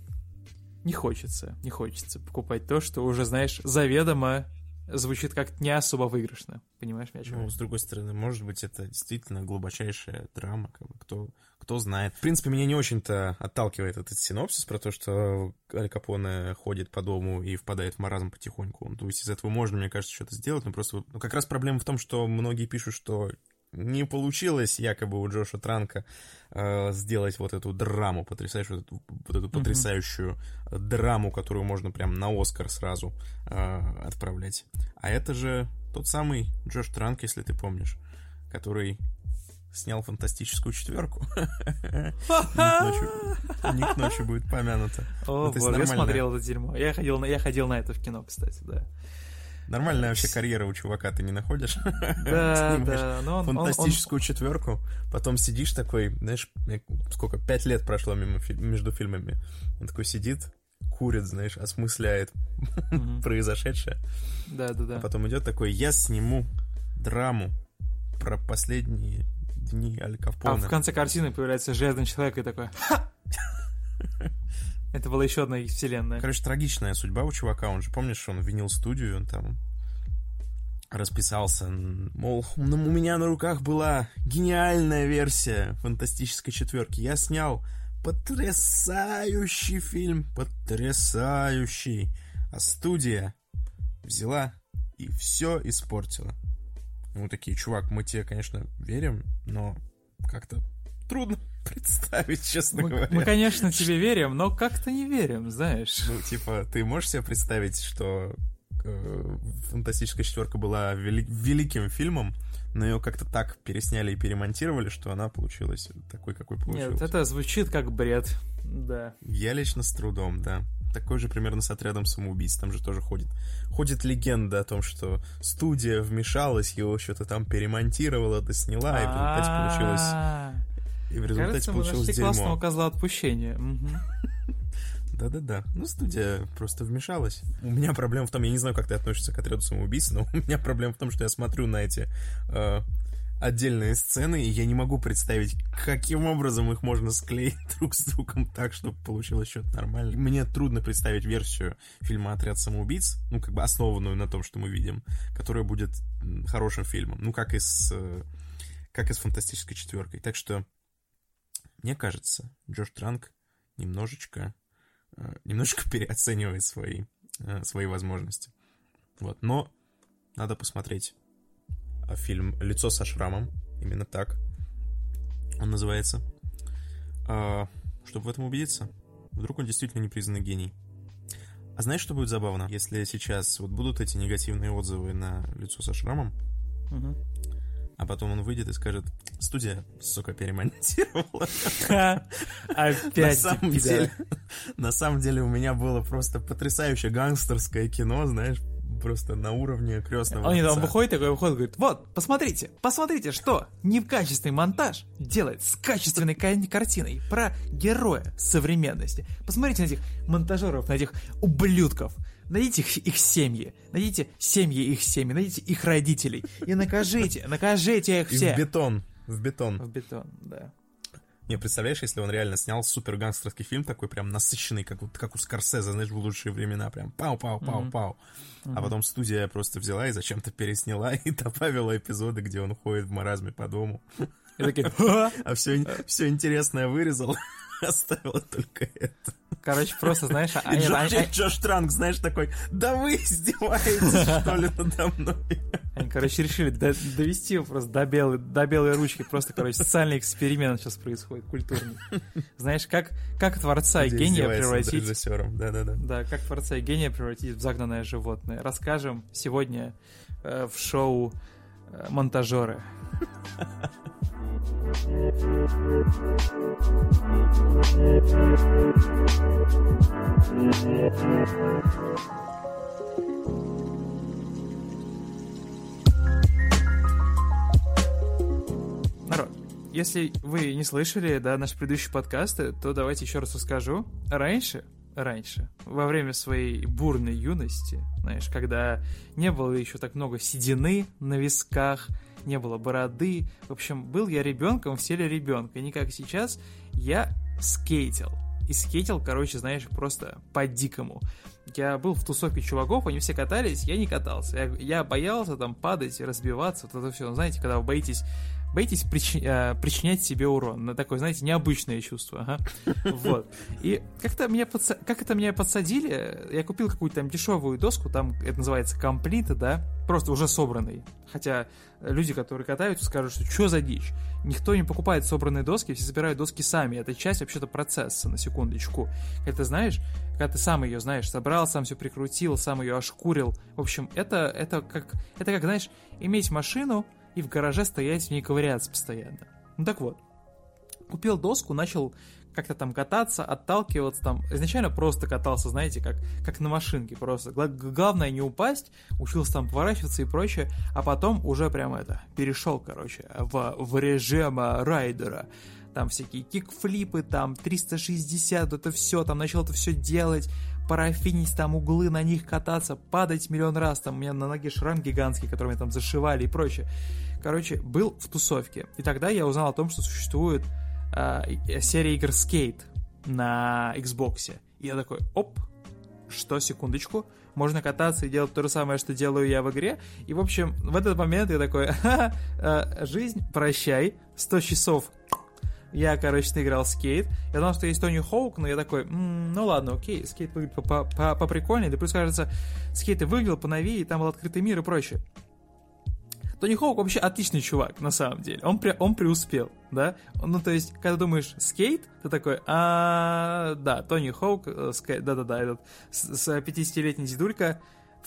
не хочется, не хочется покупать то, что уже, знаешь, заведомо звучит как не особо выигрышно, понимаешь меня? Ну, с другой стороны, может быть, это действительно глубочайшая драма, как бы кто, кто знает. В принципе, меня не очень-то отталкивает этот синопсис про то, что Аль Капоне ходит по дому и впадает в маразм потихоньку. То есть из этого можно, мне кажется, что-то сделать, но просто... Ну, как раз проблема в том, что многие пишут, что не получилось якобы у Джоша Транка э, сделать вот эту драму, потрясающую, вот эту, вот эту потрясающую mm-hmm. драму, которую можно прям на Оскар сразу э, отправлять. А это же тот самый Джош Транк, если ты помнишь, который снял фантастическую четверку. Не к ночи будет помянуто. О, боже, я смотрел это дерьмо. Я ходил на это в кино, кстати, да. Нормальная вообще карьера у чувака, ты не находишь? Да, да. Но он, фантастическую он, он... четверку, потом сидишь такой, знаешь, сколько, пять лет прошло мимо, между фильмами. Он такой сидит, курит, знаешь, осмысляет mm-hmm. произошедшее. Да, да, да. А потом идет такой, я сниму драму про последние дни Аль Капоне. А в конце картины появляется железный человек и такой... Это была еще одна их вселенная. Короче, трагичная судьба у чувака. Он же, помнишь, он винил студию, он там расписался. Мол, у меня на руках была гениальная версия фантастической четверки. Я снял потрясающий фильм. Потрясающий. А студия взяла и все испортила. Ну, такие, чувак, мы тебе, конечно, верим, но как-то трудно представить, честно мы, говоря. Мы, конечно, тебе верим, но как-то не верим, знаешь. Ну, типа, ты можешь себе представить, что э, «Фантастическая четверка» была вели- великим фильмом, но ее как-то так пересняли и перемонтировали, что она получилась такой, какой получилась. Нет, это звучит как бред, да. Я лично с трудом, да. Такой же примерно с «Отрядом самоубийц». Там же тоже ходит. Ходит легенда о том, что студия вмешалась, его что-то там перемонтировала, досняла, и в результате получилось... И в результате Кажется, получилось мы нашли дерьмо. Классного козла отпущения. Да-да-да. Ну, студия просто вмешалась. У меня проблема в том, я не знаю, как ты относишься к «Отряду самоубийц», но у меня проблема в том, что я смотрю на эти э, отдельные сцены, и я не могу представить, каким образом их можно склеить друг с другом так, чтобы получилось что-то нормальное. Мне трудно представить версию фильма «Отряд самоубийц», ну, как бы основанную на том, что мы видим, которая будет хорошим фильмом. Ну, как и с, э, как и с «Фантастической четверкой». Так что мне кажется, Джош Транк немножечко, э, немножечко переоценивает свои, э, свои возможности. Вот. Но надо посмотреть фильм «Лицо со шрамом». Именно так он называется. Э, чтобы в этом убедиться. Вдруг он действительно не признанный гений. А знаешь, что будет забавно? Если сейчас вот будут эти негативные отзывы на «Лицо со шрамом», угу. А потом он выйдет и скажет: студия, сука, перемонтировала. Опять. На самом деле у меня было просто потрясающее гангстерское кино, знаешь, просто на уровне «Крестного отца». Он выходит такой, выходит, говорит: вот, посмотрите, посмотрите, что некачественный монтаж делает с качественной картиной про героя современности. Посмотрите на этих монтажеров, на этих ублюдков. Найдите их, их семьи, найдите семьи их семьи, найдите их родителей и накажите, накажите их всех. И в бетон, в бетон. В бетон, да. Не, представляешь, если он реально снял супер гангстерский фильм такой прям насыщенный, как, как у Скорсезе, знаешь, в лучшие времена, прям пау-пау-пау-пау. Mm-hmm. А потом студия просто взяла и зачем-то пересняла и добавила эпизоды, где он ходит в маразме по дому. И такие, а все, все интересное вырезал, оставила только это. Короче, просто, знаешь... И Джош, Джош Транк, знаешь, такой: да вы издеваетесь, что ли, надо мной? Они, короче, решили довести его просто до белой, до белой ручки. Просто, короче, социальный эксперимент сейчас происходит, культурный. Знаешь, как, как творца и гения превратить... режиссером, да-да-да. Да, как творца и гения превратить в загнанное животное. Расскажем сегодня э, в шоу «Монтажеры». Народ, если вы не слышали, да, наши предыдущие подкасты, то давайте еще раз расскажу. Раньше, раньше, во время своей бурной юности, знаешь, когда не было еще так много седины на висках, не было бороды. В общем, был я ребенком в теле ребенка. И не как сейчас, я скейтил. И скейтил, короче, знаешь, просто по-дикому. Я был в тусовке чуваков, они все катались, я не катался. Я, я боялся там падать, разбиваться, вот это все. Знаете, когда вы боитесь боитесь прич... причинять себе урон. На такое, знаете, необычное чувство. Ага. Вот. И как-то меня, подс... как это меня подсадили, я купил какую-то там дешевую доску, там это называется комплита, да, просто уже собранный. Хотя люди, которые катаются, скажут, что что за дичь? Никто не покупает собранные доски, все собирают доски сами. Это часть вообще-то процесса, на секундочку. Когда ты знаешь, когда ты сам ее, знаешь, собрал, сам все прикрутил, сам ее ошкурил. В общем, это, это, как, это как, знаешь, иметь машину и в гараже стоять, в ней ковыряться постоянно. Ну так вот, купил доску, начал как-то там кататься, отталкиваться там. Изначально просто катался, знаете, как, как на машинке просто. Главное не упасть, учился там поворачиваться и прочее, а потом уже прям это, перешел, короче, в, в режим райдера. Там всякие кикфлипы, там триста шестьдесят, это все, там начал это все делать, парафинить там углы, на них кататься, падать миллион раз, там у меня на ноге шрам гигантский, который мне там зашивали и прочее. Короче, был в тусовке. И тогда я узнал о том, что существует э, серия игр Skate на Xbox. И я такой, оп, что, секундочку, можно кататься и делать то же самое, что делаю я в игре. И, в общем, в этот момент я такой, ха-ха, жизнь, прощай, сто часов. Я, короче, наиграл в Скейт. Я знал, что есть Тони Хоук, но я такой, м-м, ну ладно, окей, Скейт выглядит поприкольнее. Да плюс, кажется, Скейт и выглядел поновее, и там был открытый мир и прочее. Тони Хоук вообще отличный чувак, на самом деле. Он, при, он преуспел, да? Ну, то есть, когда думаешь Скейт, ты такой, а да, Тони Хоук, да-да-да, этот с пятидесятилетней дедулька,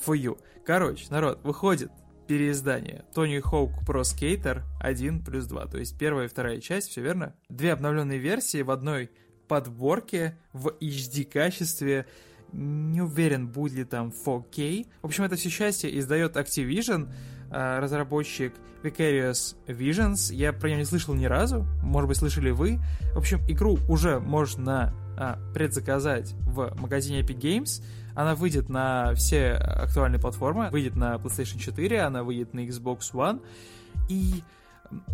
for you. Короче, народ, выходит переиздание. Тони Хоук Pro Skater один плюс два. То есть первая и вторая часть, все верно? Две обновленные версии в одной подборке в эйч ди-качестве. Не уверен, будет ли там фор кей. В общем, это все счастье издает Activision, разработчик Vicarious Visions. Я про него не слышал ни разу. Может быть, слышали вы. В общем, игру уже можно а, предзаказать в магазине Epic Games. Она выйдет на все актуальные платформы, выйдет на PlayStation четыре, она выйдет на Xbox One. И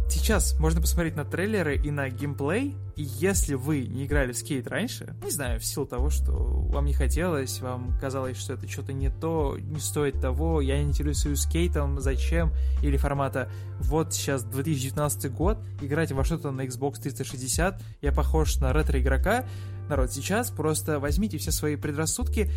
сейчас можно посмотреть на трейлеры и на геймплей. И если вы не играли в Skate раньше, не знаю, в силу того, что вам не хотелось, вам казалось, что это что-то не то, не стоит того, я не интересуюсь скейтом, зачем, или формата вот сейчас две тысячи девятнадцатый год, играть во что-то на Xbox триста шестьдесят, я похож на ретро-игрока. Народ, сейчас просто возьмите все свои предрассудки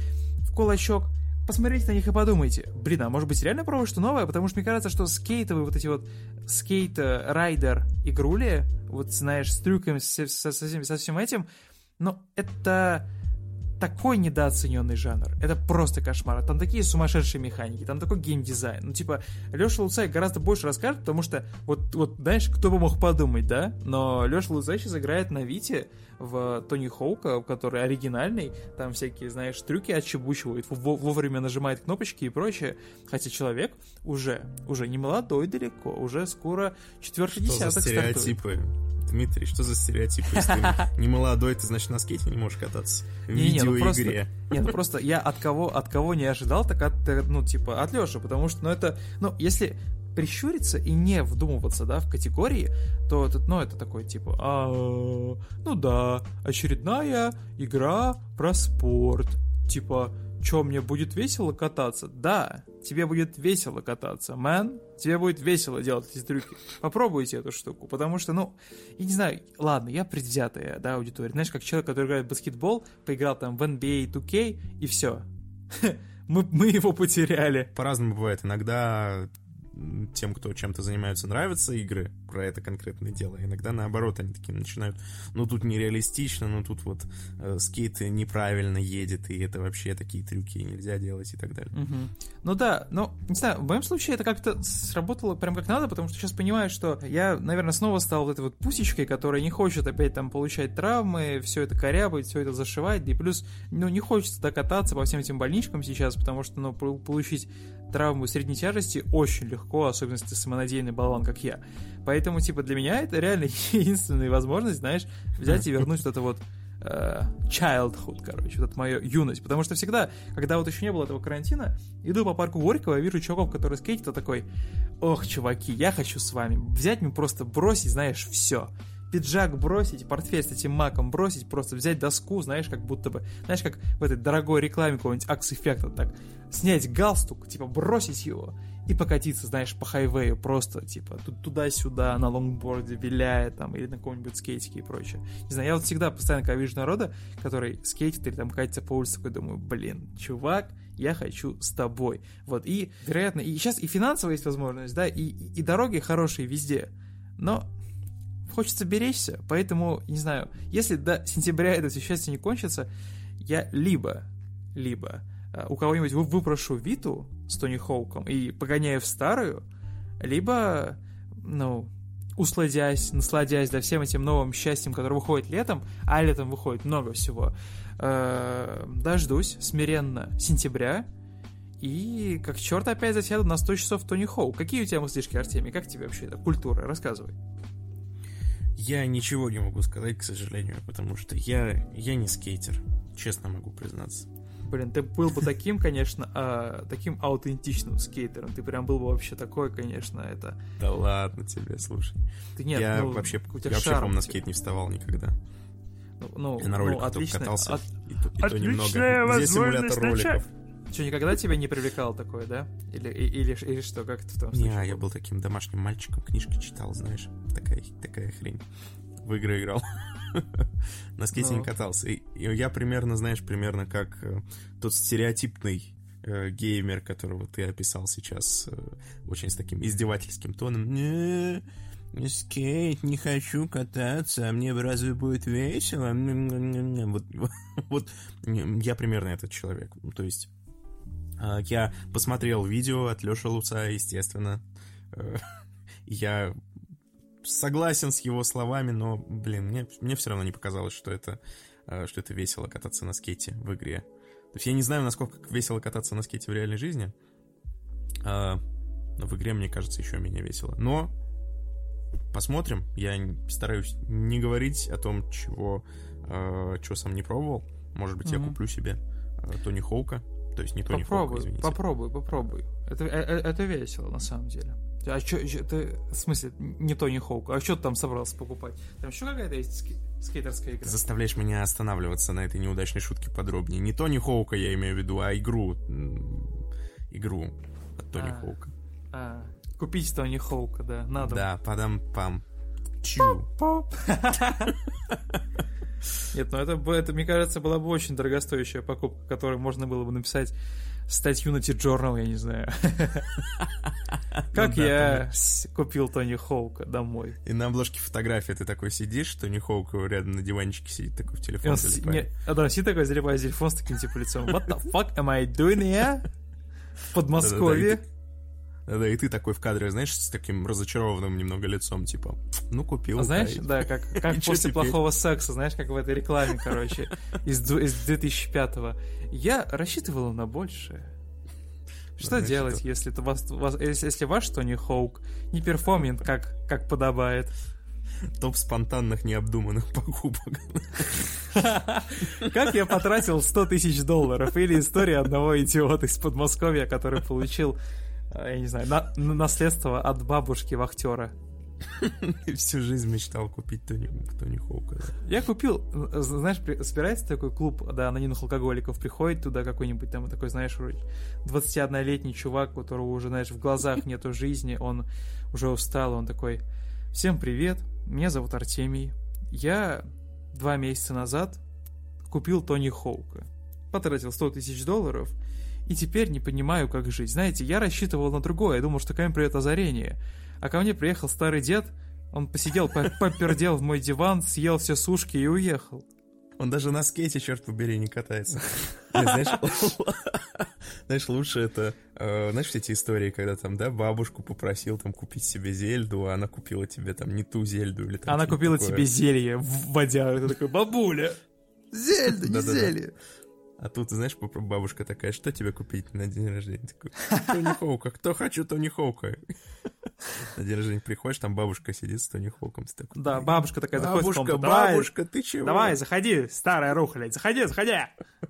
кулачок, посмотрите на них и подумайте, блин, а может быть реально пробовать что новое, потому что мне кажется, что скейтовые вот эти вот скейт-райдер игрули, вот знаешь, с трюками, со, со, со всем этим, но это такой недооцененный жанр, это просто кошмар, там такие сумасшедшие механики, там такой геймдизайн, ну типа Леша Луцай гораздо больше расскажет, потому что вот, вот знаешь, кто бы мог подумать, да, но Леша Луцай сейчас играет на Вите в Тони Хоука, который оригинальный, там всякие, знаешь, трюки отчебучивают, вовремя нажимает кнопочки и прочее, хотя человек уже, уже не молодой далеко, уже скоро четвертый десяток стартует. Стереотипы. Дмитрий, что за стереотипы? Если ты не молодой, ты, значит, на скейте не можешь кататься. В не, видеоигре. Не, ну просто, не, ну просто я от кого, от кого не ожидал, так от, ну, типа, от Лёши, потому что, ну, это, ну, если прищуриться и не вдумываться, да, в категории, то, это, ну, это такой, типа, ну, да, очередная игра про спорт. Типа, чё, мне будет весело кататься? Да, тебе будет весело кататься, мэн. Тебе будет весело делать эти трюки. Попробуйте эту штуку, потому что, ну, я не знаю, ладно, я предвзятая, да, аудитория. Знаешь, как человек, который играет в баскетбол, поиграл там в эн би эй ту кей, и все. мы, мы его потеряли. По-разному бывает. Иногда тем, кто чем-то занимается, нравятся игры про это конкретное дело. Иногда, наоборот, они такие начинают, ну, тут нереалистично, ну, тут вот э, скейт неправильно едет, и это вообще такие трюки нельзя делать и так далее. Угу. Ну да, ну, не знаю, в моем случае это как-то сработало прям как надо, потому что сейчас понимаю, что я, наверное, снова стал вот этой вот пусечкой, которая не хочет опять там получать травмы, все это корябать, все это зашивать, да и плюс, ну, не хочется докататься по всем этим больничкам сейчас, потому что, ну, получить травму средней тяжести очень легко, особенно если ты самонадеянный болван, как я. Поэтому, типа, для меня это реально единственная возможность, знаешь, взять и вернуть вот это вот э, childhood, короче, вот это моя юность. Потому что всегда, когда вот еще не было этого карантина, иду по парку Горького, вижу чуваков, которые скейтят, а такой, ох, чуваки, я хочу с вами взять, мне просто бросить, знаешь, все. Пиджак бросить, портфель с этим маком бросить, просто взять доску, знаешь, как будто бы, знаешь, как в этой дорогой рекламе какого-нибудь Акс Эффекта, так, снять галстук, типа, бросить его и покатиться, знаешь, по хайвею просто, типа, туда-сюда, на лонгборде, виляя там, или на каком-нибудь скейтике и прочее. Не знаю, я вот всегда постоянно, когда вижу народа, который скейтит или там катится по улице, такой думаю, блин, чувак, я хочу с тобой. Вот, и, вероятно, и сейчас и финансовая есть возможность, да, и, и дороги хорошие везде, но хочется беречься, поэтому, не знаю, если до сентября это все счастье не кончится, я либо, либо у кого-нибудь выпрошу Виту с Тони Хоуком и погоняю в старую, либо, ну, усладясь, насладясь, да, всем этим новым счастьем, которое выходит летом, а летом выходит много всего, дождусь смиренно сентября и, как черт, опять засяду на сто часов Тони Хоук. Какие у тебя мыслишки, Артемий? Как тебе вообще эта культура? Рассказывай. Я ничего не могу сказать, к сожалению, потому что я, я не скейтер, честно могу признаться. Блин, ты был бы таким, конечно, а, таким аутентичным скейтером. Ты прям был бы вообще такой, конечно, это... Да ладно тебе, слушай. Ты нет, я ну, вообще, я вообще по-моему, на скейт не вставал никогда. Ну, я на роликах ну, отличная, только катался, от, и, то, и то немного. Где симулятор роликов? Что, никогда тебя не привлекало такое, да? Или, или, или, или что, как это в том случае? Не, я был таким домашним мальчиком, книжки читал, знаешь. Такая, такая хрень. В игры играл. На скейте не катался. И, и я примерно, знаешь, примерно как э, тот стереотипный э, геймер, которого ты описал сейчас э, очень с таким издевательским тоном. Не, скейт, не хочу кататься, а мне разве будет весело? Вот, вот я примерно этот человек. То есть э, я посмотрел видео от Лёши Луцая, естественно. Э, я... согласен с его словами, но, блин, мне, мне все равно не показалось, что это, что это весело кататься на скейте в игре. То есть я не знаю, насколько весело кататься на скейте в реальной жизни, а в игре, мне кажется, еще менее весело. Но посмотрим. Я стараюсь не говорить о том, чего, чего сам не пробовал. Может быть, mm-hmm. я куплю себе Тони Хоука. То есть не Тони Хоука, извините. Попробуй, попробуй. Это, это весело, на самом деле. А что, ты, в смысле, не Тони Хоук, а что ты там собрался покупать? Там еще какая-то есть ски- скейтерская игра? Ты заставляешь меня останавливаться на этой неудачной шутке подробнее. Не Тони Хоука я имею в виду, а игру. Игру от Тони а, Хоука. А, купить Тони Хоука, да, надо. Да, падам-пам. Чу. Нет, ну это, это, мне кажется, была бы очень дорогостоящая покупка, которую можно было бы написать статью на T-Journal, я не знаю. Как я купил Тони Хоука домой. И на обложке фотографии ты такой сидишь, Тони Хоук рядом на диванчике сидит, такой в телефон залипает. А да, сидит такой, залипает телефон с таким типа лицом. What the fuck am I doing here? В Подмосковье. Да-да, и ты такой в кадре, знаешь, с таким разочарованным немного лицом, типа, ну, купил. А знаешь, да, как, как после плохого секса, знаешь, как в этой рекламе, короче, из, из две тысячи пятого. Я рассчитывала на большее. Что знаешь, делать, что? Если, вас, вас, если, если ваш Тони Хоук не перформит, как, как подобает? Топ спонтанных необдуманных покупок. Как я потратил сто тысяч долларов? Или история одного идиота из Подмосковья, который получил... я не знаю, на, на наследство от бабушки-вахтера. Ты всю жизнь мечтал купить Тони, Тони Хоука. Да? Я купил, знаешь, собирается такой клуб, да, анонимных алкоголиков, приходит туда какой-нибудь там такой, знаешь, двадцатиоднолетний чувак, у которого уже, знаешь, в глазах нету жизни, он уже устал, он такой: всем привет, меня зовут Артемий, я два месяца назад купил Тони Хоука, потратил сто тысяч долларов, и теперь не понимаю, как жить. Знаете, я рассчитывал на другое. Я думал, что ко мне придет озарение. А ко мне приехал старый дед. Он посидел, попердел в мой диван, съел все сушки и уехал. Он даже на скейте, черт побери, не катается. Знаешь, лучше это... Знаешь, все эти истории, когда там, да, бабушку попросил там купить себе Зельду, а она купила тебе там не ту Зельду или там... Она купила тебе зелье в воде. Ты такой: бабуля, Зельда, не зелье. А тут, знаешь, бабушка такая: что тебе купить на день рождения? Такой: Тони Хоука, кто хочу Тони Хоука. На день рождения приходишь, там бабушка сидит с Тони Хоуком. Да, бабушка такая заходит в комнату: бабушка, ты чего? Давай, заходи, старая рухлядь, заходи, заходи.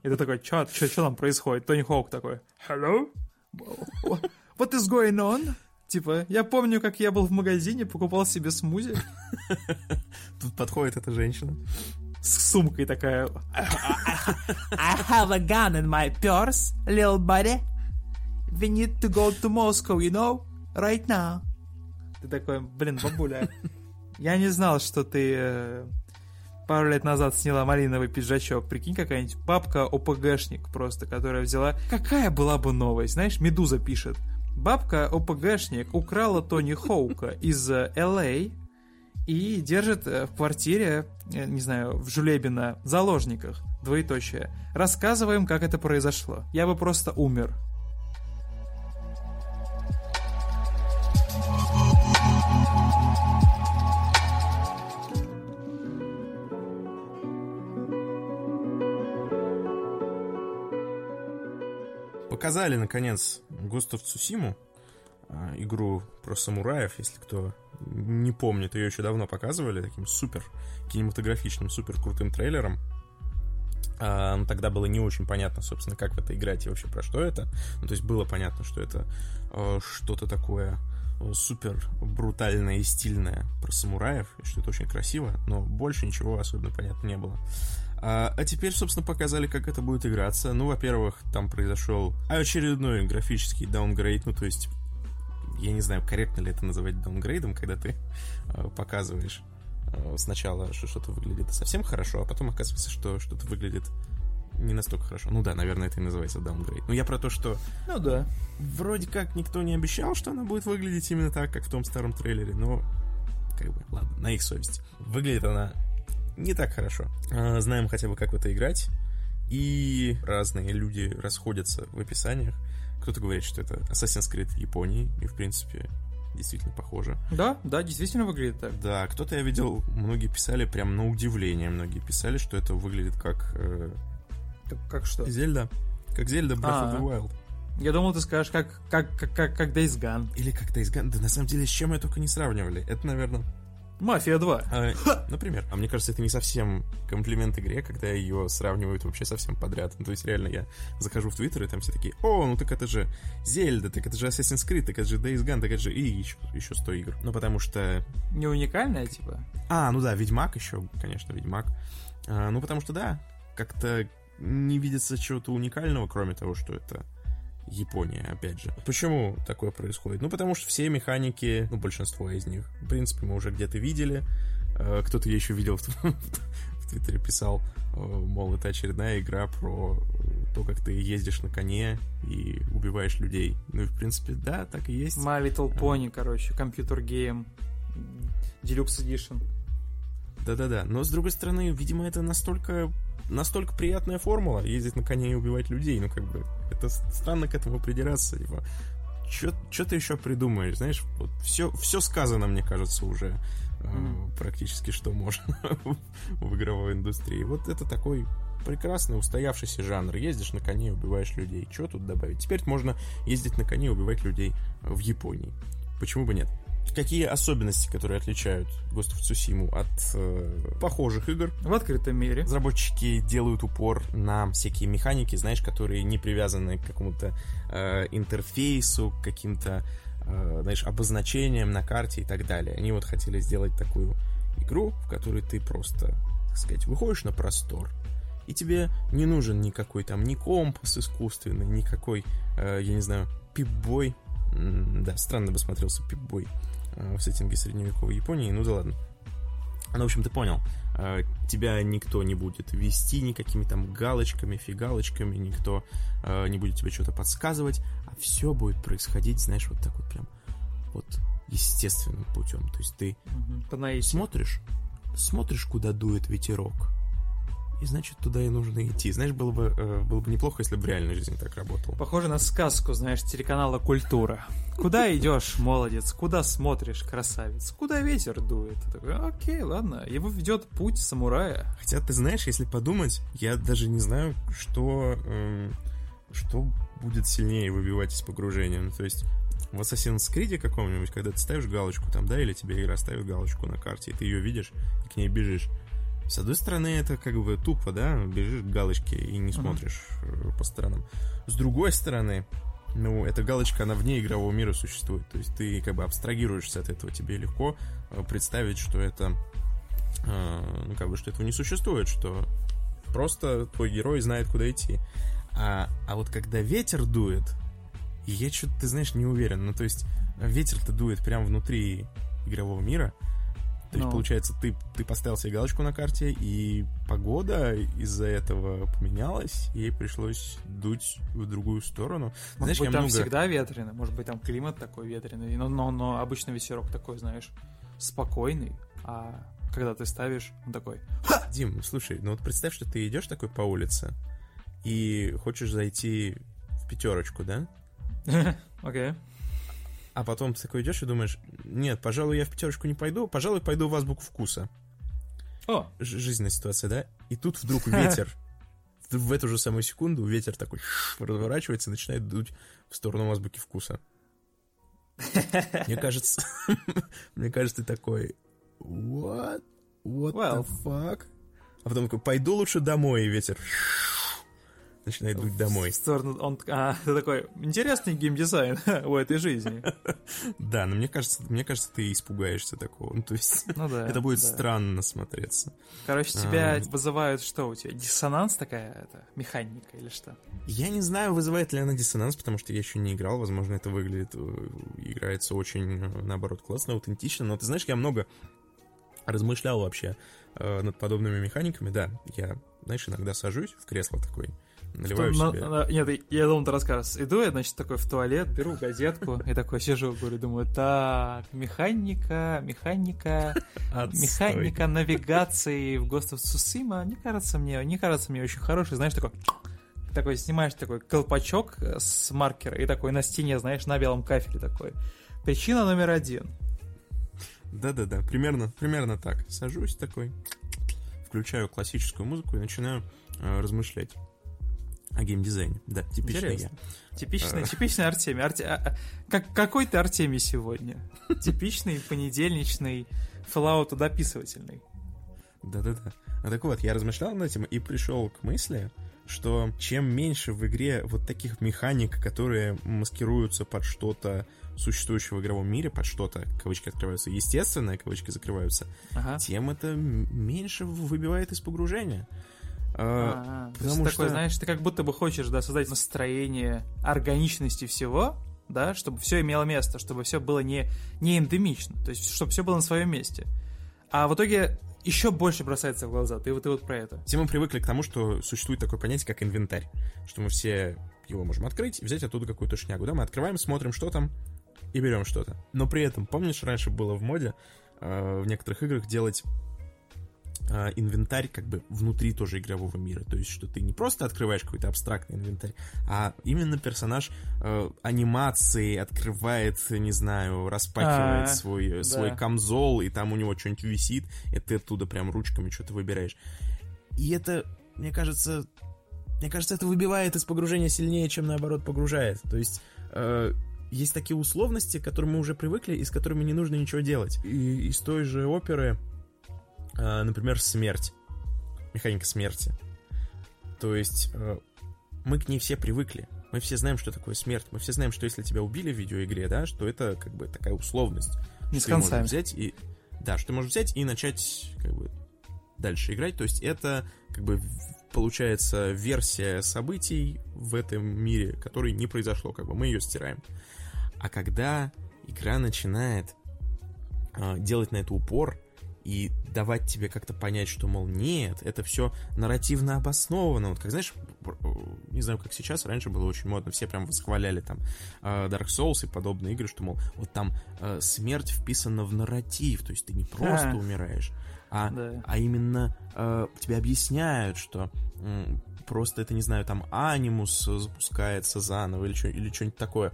И ты такой: что там происходит? Тони Хоук такой: hello? What is going on? Типа, я помню, как я был в магазине, покупал себе смузи. Тут подходит эта женщина с сумкой такая: I have a gun in my purse, little buddy. we need to go to Moscow, you know? Right now. Ты такой, блин, бабуля, я не знал, что ты пару лет назад сняла малиновый пиджачок. Прикинь, какая-нибудь бабка-ОПГшник просто, которая взяла... Какая была бы новость? Знаешь, Медуза пишет. Бабка-ОПГшник украла Тони Хоука из эл эй и держит в квартире, не знаю, в Жулебино, в заложниках, двоеточие. Рассказываем, как это произошло. Я бы просто умер. Показали, наконец, Ghost of Tsushima, игру про самураев, если кто не помнит. Ее еще давно показывали таким супер кинематографичным, супер крутым трейлером. А, ну, тогда было не очень понятно, собственно, как в это играть и вообще про что это. Ну, то есть было понятно, что это э, что-то такое э, супер брутальное и стильное про самураев, и что это очень красиво, но больше ничего особенно понятно не было. А теперь, собственно, показали, как это будет играться. Ну, во-первых, там произошел очередной графический даунгрейд. Ну, то есть, я не знаю, корректно ли это называть даунгрейдом, когда ты э, показываешь э, сначала, что что-то выглядит совсем хорошо, а потом оказывается, что что-то выглядит не настолько хорошо. Ну да, наверное, это и называется даунгрейд. Но я про то, что... Ну да. Вроде как никто не обещал, что она будет выглядеть именно так, как в том старом трейлере, но... Как бы, ладно, на их совесть. Выглядит она... не так хорошо. Знаем хотя бы, как в это играть. И разные люди расходятся в описаниях. Кто-то говорит, что это Assassin's Creed Японии. И, в принципе, действительно похоже. Да, да, действительно выглядит так. Да, кто-то, я видел, многие писали прям на удивление. Многие писали, что это выглядит как... Э... Как, как что? Зельда. Как Зельда Breath А-а-а. of the Wild. Я думал, ты скажешь, как, как, как, как, как Days Gone. Или как Days Gone. Да, на самом деле, с чем ее только не сравнивали. Это, наверное... Мафия два. А, например. А мне кажется, это не совсем комплимент игре, когда ее сравнивают вообще совсем подряд. Ну, то есть, реально, я захожу в Твиттер, и там все такие: о, ну так это же Зельда, так это же Assassin's Creed, так это же Days Gone, так это же и еще, еще сто игр. Ну, потому что... Не уникальная, типа? А, ну да, Ведьмак еще, конечно, Ведьмак. А, ну, потому что, да, как-то не видится чего-то уникального, кроме того, что это... Япония, опять же. Почему такое происходит? Ну, потому что все механики, ну, большинство из них, в принципе, мы уже где-то видели. Кто-то, я еще видел, в Твиттере писал, мол, это очередная игра про то, как ты ездишь на коне и убиваешь людей. Ну, и, в принципе, да, так и есть. My Little Pony, короче, компьютер гейм, Deluxe Edition. Да-да-да, но, с другой стороны, видимо, это настолько... Настолько приятная формула ездить на коне и убивать людей. Ну, как бы, это странно к этому придираться. Типа, что ты еще придумаешь, знаешь? Вот все, все сказано, мне кажется, уже э, практически, что можно в игровой индустрии. Вот это такой прекрасный устоявшийся жанр. Ездишь на коне и убиваешь людей. Что тут добавить? Теперь можно ездить на коне и убивать людей в Японии. Почему бы нет? Какие особенности, которые отличают Ghost of Tsushima от э, похожих игр? В открытом мире. Разработчики делают упор на всякие механики, знаешь, которые не привязаны к какому-то э, интерфейсу, к каким-то, э, знаешь, обозначениям на карте и так далее. Они вот хотели сделать такую игру, в которой ты просто, так сказать, выходишь на простор, и тебе не нужен никакой там ни компас искусственный, никакой, э, я не знаю, пип-бой. Да, странно бы смотрелся пип-бой в сеттинге средневековой Японии, ну да ладно. Ну, в общем, ты понял. Тебя никто не будет вести никакими там галочками, фигалочками, никто не будет тебе что-то подсказывать, а все будет происходить, знаешь, вот так вот прям вот естественным путем. То есть ты угу. смотришь, смотришь, куда дует ветерок, и, значит, туда и нужно идти. Знаешь, было бы, э, было бы неплохо, если бы в реальной жизни так работало. Похоже на сказку, знаешь, телеканала «Культура». Куда идешь, молодец? Куда смотришь, красавец? Куда ветер дует? Окей, ладно. Его ведет путь самурая. Хотя, ты знаешь, если подумать, я даже не знаю, что, э, что будет сильнее выбивать из погружения. Ну, то есть... В Assassin's Creed каком-нибудь, когда ты ставишь галочку там, да, или тебе игра ставит галочку на карте, и ты ее видишь, и к ней бежишь. С одной стороны, это как бы тупо, да, бежишь к галочке и не смотришь uh-huh. по сторонам. С другой стороны, ну, эта галочка, она вне игрового мира существует. То есть ты как бы абстрагируешься от этого. Тебе легко представить, что это, э, ну, как бы, что этого не существует, что просто твой герой знает, куда идти. А, а вот когда ветер дует, И я что-то, ты знаешь, не уверен. Ну, то есть ветер-то дует прямо внутри игрового мира. То есть, получается, ты, ты поставил себе галочку на карте, и погода из-за этого поменялась, и ей пришлось дуть в другую сторону. Может знаешь, быть, там много... всегда ветрено, может быть, там климат такой ветреный, но, но, но обычно ветерок такой, знаешь, спокойный, а когда ты ставишь, он такой... Ха! Дим, слушай, ну вот представь, что ты идешь такой по улице и хочешь зайти в пятерочку, да? Окей. А потом ты такой идешь и думаешь, нет, пожалуй, я в пятерочку не пойду, пожалуй, пойду в азбуку вкуса. О! Ж- жизненная ситуация, да? И тут вдруг ветер, в эту же самую секунду ветер такой разворачивается и начинает дуть в сторону азбуки вкуса. Мне кажется, мне кажется, ты такой, what? What the fuck? А потом такой, пойду лучше домой, и ветер начинает дуть домой. В сторону, он, а, ты такой, интересный геймдизайн у этой жизни. Да, но мне кажется, мне кажется, ты испугаешься такого. Ну, то есть, ну, да, это будет да. странно смотреться. Короче, тебя а, вызывают что у тебя? Диссонанс такая, это, механика или что? Я не знаю, вызывает ли она диссонанс, потому что я еще не играл. Возможно, это выглядит, играется очень, наоборот, классно, аутентично. Но ты знаешь, я много размышлял вообще э, над подобными механиками. Да, я, знаешь, иногда сажусь в кресло такой, наливаю Что, себе. На, на, нет, я думал, ты расскажешь. Иду я, значит, такой в туалет, беру газетку и такой сижу, говорю, думаю, так, механика, механика, механика навигации в Ghost of Tsushima, мне кажется, мне, не кажется мне очень хороший, знаешь, такой, такой снимаешь такой колпачок с маркера и такой на стене, знаешь, на белом кафеле такой. Причина номер один. Да-да-да, примерно, примерно так. Сажусь такой, включаю классическую музыку и начинаю э, размышлять. О геймдизайне, да, типичный я. Типичный, типичный Артемий. Арте... А, как, какой ты Артемий сегодня? Типичный понедельничный Fallout дописывательный. Да-да-да. А так вот, я размышлял над этим и пришел к мысли, что чем меньше в игре вот таких механик, которые маскируются под что-то существующего в игровом мире, под что-то, кавычки открываются, естественно, кавычки закрываются, ага. тем это меньше выбивает из погружения. А, потому что, такое, знаешь, ты как будто бы хочешь, да, создать настроение органичности всего, да, чтобы все имело место, чтобы все было не, не эндемично, то есть чтобы все было на своем месте. А в итоге еще больше бросается в глаза. Ты вот и вот про это. Все мы привыкли к тому, что существует такое понятие, как инвентарь, что мы все его можем открыть и взять оттуда какую-то шнягу, да, мы открываем, смотрим, что там и берем что-то. Но при этом, помнишь, раньше было в моде э, в некоторых играх делать инвентарь как бы внутри тоже игрового мира. То есть, что ты не просто открываешь какой-то абстрактный инвентарь, а именно персонаж э, анимации открывает, не знаю, распахивает А-а-а, свой, да. свой камзол, и там у него что-нибудь висит, и ты оттуда прям ручками что-то выбираешь. И это, мне кажется, мне кажется, это выбивает из погружения сильнее, чем наоборот погружает. То есть... Э, есть такие условности, к которым мы уже привыкли, и с которыми не нужно ничего делать. И из той же оперы, например, смерть. Механика смерти. То есть мы к ней все привыкли. Мы все знаем, что такое смерть. Мы все знаем, что если тебя убили в видеоигре, да, что это как бы такая условность. Не с концами. Взять и, да, что ты можешь взять и начать как бы дальше играть. То есть это как бы получается версия событий в этом мире, которой не произошло. Как бы мы ее стираем. А когда игра начинает делать на это упор и давать тебе как-то понять, что, мол, нет, это все нарративно обосновано. Вот как, знаешь, не знаю, как сейчас, раньше было очень модно, все прям восхваляли там Dark Souls и подобные игры, что, мол, вот там смерть вписана в нарратив, то есть ты не просто а, умираешь, а, да. а именно тебе объясняют, что просто это, не знаю, там анимус запускается заново или, что, или что-нибудь такое.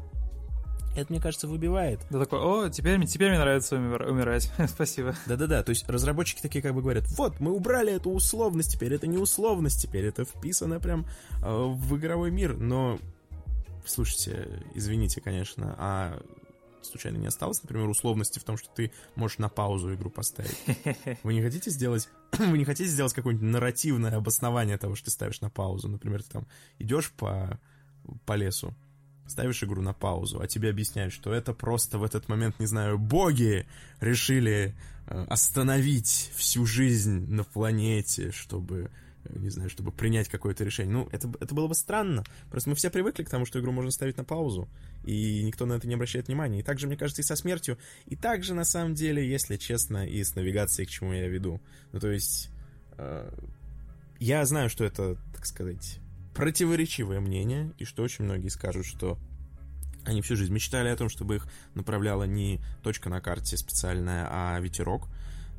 Это, мне кажется, выбивает. Да такой, о, теперь, теперь мне нравится умирать, спасибо. Да-да-да, то есть разработчики такие как бы говорят, вот, мы убрали эту условность, теперь это не условность, теперь это вписано прям э, в игровой мир. Но, слушайте, извините, конечно, а случайно не осталось, например, условности в том, что ты можешь на паузу игру поставить? Вы не хотите сделать, вы не хотите сделать какое-нибудь нарративное обоснование того, что ты ставишь на паузу? Например, ты там идешь по, по лесу, ставишь игру на паузу, а тебе объясняют, что это просто в этот момент, не знаю, боги решили остановить всю жизнь на планете, чтобы не знаю, чтобы принять какое-то решение. Ну, это, это было бы странно. Просто мы все привыкли к тому, что игру можно ставить на паузу, и никто на это не обращает внимания. И также, мне кажется, и со смертью, и также, на самом деле, если честно, и с навигацией, к чему я веду. Ну, то есть, э, я знаю, что это, так сказать, противоречивое мнение, и что очень многие скажут, что они всю жизнь мечтали о том, чтобы их направляла не точка на карте специальная, а ветерок.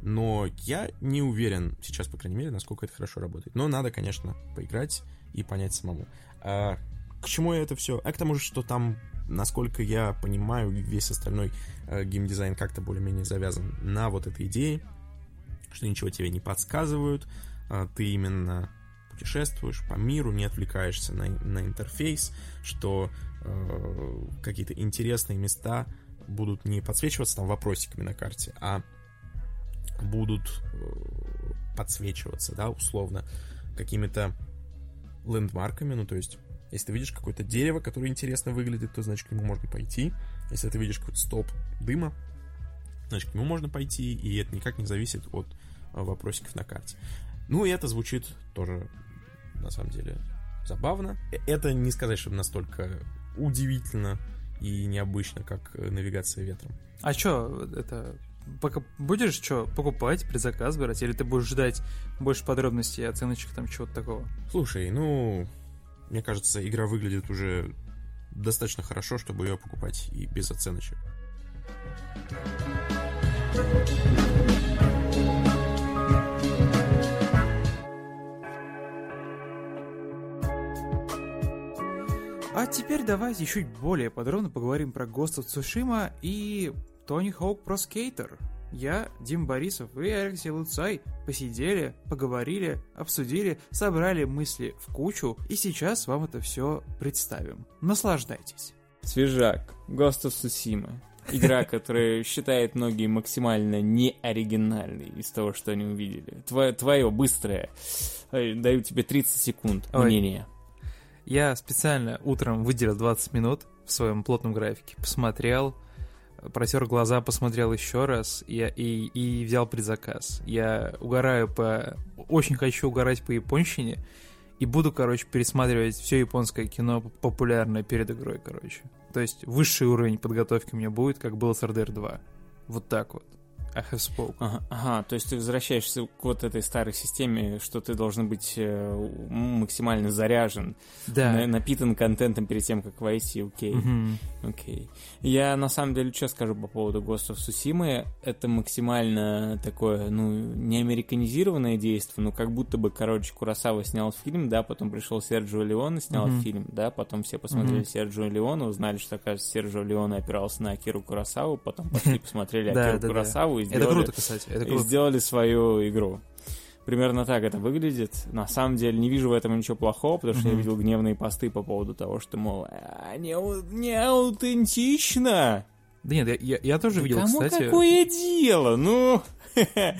Но я не уверен сейчас, по крайней мере, насколько это хорошо работает. Но надо, конечно, поиграть и понять самому. А к чему это все? А к тому же, что там, насколько я понимаю, весь остальной э, геймдизайн как-то более-менее завязан на вот этой идее, что ничего тебе не подсказывают, а ты именно путешествуешь по миру, не отвлекаешься на, на интерфейс, что э, какие-то интересные места будут не подсвечиваться там вопросиками на карте, а будут подсвечиваться, да, условно, какими-то лендмарками, ну, то есть, если ты видишь какое-то дерево, которое интересно выглядит, то, значит, к нему можно пойти. Если ты видишь какой-то столб дыма, значит, к нему можно пойти, и это никак не зависит от вопросиков на карте. Ну, и это звучит тоже, на самом деле, забавно. Это не сказать, чтобы настолько удивительно и необычно, как навигация ветром. А что это... Пока будешь что, покупать, предзаказ брать, или ты будешь ждать больше подробностей, оценочек, там, чего-то такого? Слушай, ну, мне кажется, игра выглядит уже достаточно хорошо, чтобы ее покупать и без оценочек. А теперь давайте чуть более подробно поговорим про Ghost of Tsushima и... Тони Хоук про скейтер. Я, Дим Борисов и Алексей Луцай посидели, поговорили, обсудили, собрали мысли в кучу, и сейчас вам это все представим. Наслаждайтесь. Свежак. Ghost of Tsushima. Игра, которая считает многие максимально неоригинальной из того, что они увидели. Твое, твое быстрое. Даю тебе тридцать секунд. Мнение. Я специально утром выделил двадцать минут в своем плотном графике. Посмотрел... Протер глаза, посмотрел еще раз и, и, и взял предзаказ. Я угораю по... Очень хочу угорать по японщине. И буду, короче, пересматривать все японское кино популярное перед игрой, короче. То есть высший уровень подготовки у меня будет, как было с эр дэ эр два. Вот так вот. I have spoken. Ага, ага, то есть ты возвращаешься к вот этой старой системе, что ты должен быть э, максимально заряжен, да. на, напитан контентом перед тем, как войти, окей. Mm-hmm. Окей. Я, на самом деле, что скажу по поводу Ghost of Tsushima, это максимально такое, ну, неамериканизированное действие, ну, как будто бы, короче, Куросава снял фильм, да, потом пришел Серджио Леоне, снял mm-hmm. фильм, да, потом все посмотрели mm-hmm. Серджио Леоне, узнали, что, оказывается, Серджио Леоне опирался на Акиру Куросаву, потом пошли посмотрели Акиру Куросаву, Сделали, это круто, кстати. Это круто. И сделали свою игру. Примерно так это выглядит. На самом деле не вижу в этом ничего плохого, потому что mm-hmm. я видел гневные посты по поводу того, что, мол, не, не аутентично. Да нет, я, я, я тоже да видел, кому кстати... какое дело? Ну...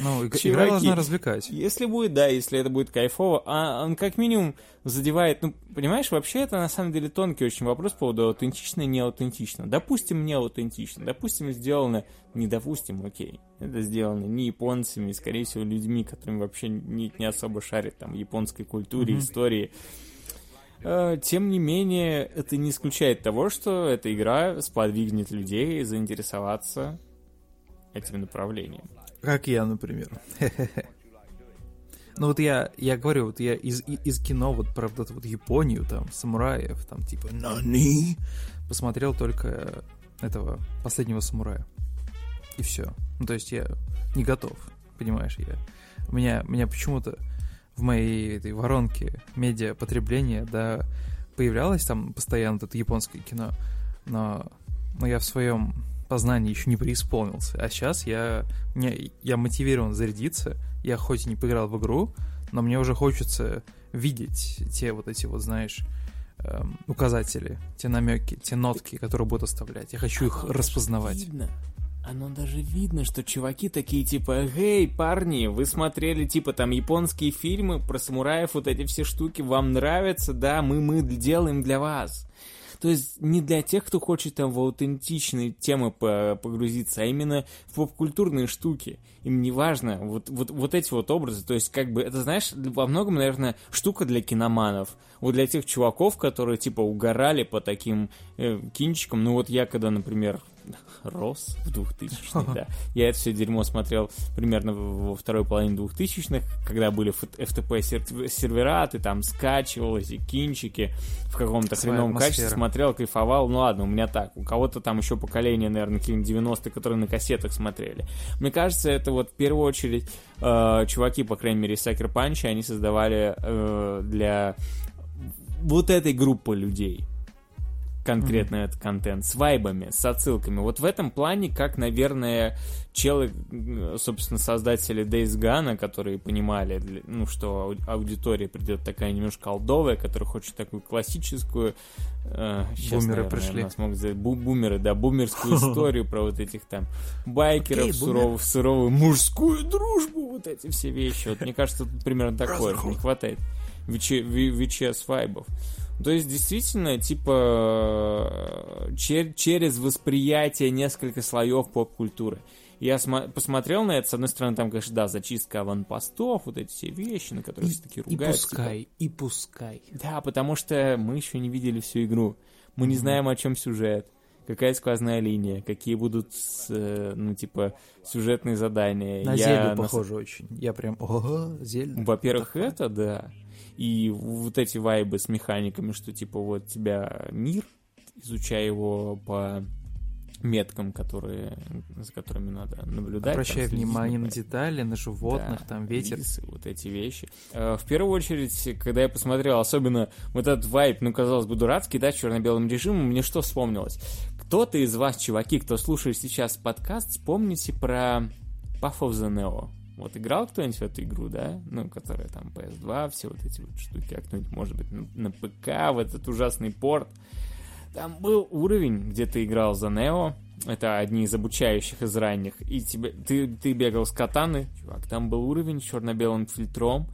Ну, чуваки, игра должна развлекать. Если будет, да, если это будет кайфово. А он как минимум задевает... Ну, понимаешь, вообще это на самом деле тонкий очень вопрос по поводу аутентично и неаутентично. Допустим, неаутентично. Допустим, сделано... Не допустим, окей. Это сделано не японцами, скорее всего, людьми, которым вообще не, не особо шарят там в японской культуре, mm-hmm. истории. Тем не менее, это не исключает того, что эта игра сподвигнет людей заинтересоваться этим направлением. Как я, например. Ну вот я, я говорю, вот я из, из кино, вот про вот, вот Японию, там, самураев, там, типа, нани, посмотрел только этого последнего самурая. И все. Ну, то есть я не готов, понимаешь, я. У меня, меня почему-то в моей этой воронке медиапотребления, да, появлялось там постоянно это японское кино, но, но я в своем познании еще не преисполнился. А сейчас я, не, я мотивирован зарядиться, я хоть и не поиграл в игру, но мне уже хочется видеть те вот эти вот, знаешь, эм, указатели, те намеки, те нотки, которые будут оставлять. Я хочу их распознавать. Оно даже видно, что чуваки такие, типа, «Эй, парни, вы смотрели, типа, там, японские фильмы про самураев, вот эти все штуки, вам нравятся, да, мы, мы делаем для вас». То есть не для тех, кто хочет там в аутентичные темы погрузиться, а именно в поп-культурные штуки. Им не важно вот, вот, вот эти вот образы. То есть как бы это, знаешь, во многом, наверное, штука для киноманов. Вот для тех чуваков, которые типа угорали по таким э, кинчикам. Ну вот я когда, например... рос в двухтысячных, да. Я это все дерьмо смотрел примерно во второй половине двухтысячных, когда были эф ти пи-сервера, ты там скачивалось и кинчики в каком-то хреновом качестве, смотрел, кайфовал. Ну ладно, у меня так. У кого-то там еще поколение, наверное, какие-нибудь девяностые, которые на кассетах смотрели. Мне кажется, это вот в первую очередь э, чуваки, по крайней мере, из Sucker Punch, они создавали э, для вот этой группы людей конкретно mm-hmm. этот контент, с вайбами, с отсылками. Вот в этом плане, как, наверное, челы, собственно, создатели Days Gone, которые понимали, ну, что аудитория придет такая немножко олдовая, которая хочет такую классическую... Э, сейчас, бумеры наверное, пришли. Смог за... Бу- бумеры, да, бумерскую историю про вот этих там байкеров, okay, суров, суровую мужскую дружбу, вот эти все вещи. Вот, мне кажется, тут примерно такое. Не хватает ви-че-эс-вайбов. То есть, действительно, типа, чер- через восприятие несколько слоев поп-культуры. Я см- посмотрел на это, с одной стороны, там, конечно, да, зачистка аванпостов, вот эти все вещи, на которые и, все-таки ругаются. И пускай, типа. и пускай. Да, потому что мы еще не видели всю игру. Мы mm-hmm. не знаем, о чем сюжет, какая сквозная линия, какие будут, ну, типа, сюжетные задания. На Я Зельду на... похоже очень. Я прям, ого, Зельда. Во-первых, это, да. И вот эти вайбы с механиками, что типа вот тебя мир, изучай его по меткам, которые, за которыми надо наблюдать. Обращай там, внимание на детали, на животных, да, там ветер. Лисы, вот эти вещи. В первую очередь, когда я посмотрел, особенно вот этот вайб, ну, казалось бы, дурацкий, да, черно-белым режимом, мне что вспомнилось? Кто-то из вас, чуваки, кто слушает сейчас подкаст, вспомните про Path of the Neo. Вот играл кто-нибудь в эту игру, да? Ну, которая там пи эс два, все вот эти вот штуки, а кто-нибудь, может быть, на, на ПК, в этот ужасный порт. Там был уровень, где ты играл за Нео, это одни из обучающих из ранних, и тебе, ты, ты бегал с катаны, чувак, там был уровень с черно-белым фильтром,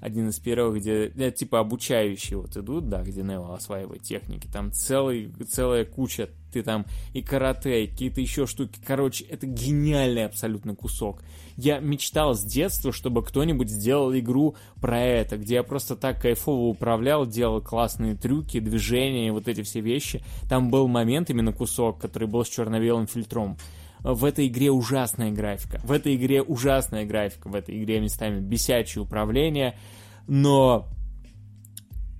один из первых, где, типа, обучающие вот идут, да, где Нео осваивает техники, там целый, целая куча, ты там и карате, и какие-то еще штуки, короче, это гениальный абсолютно кусок. Я мечтал с детства, чтобы кто-нибудь сделал игру про это, где я просто так кайфово управлял, делал классные трюки, движения, вот эти все вещи. Там был момент, именно кусок, который был с черно-белым фильтром. В этой игре ужасная графика. В этой игре ужасная графика. В этой игре местами бесячее управление. Но,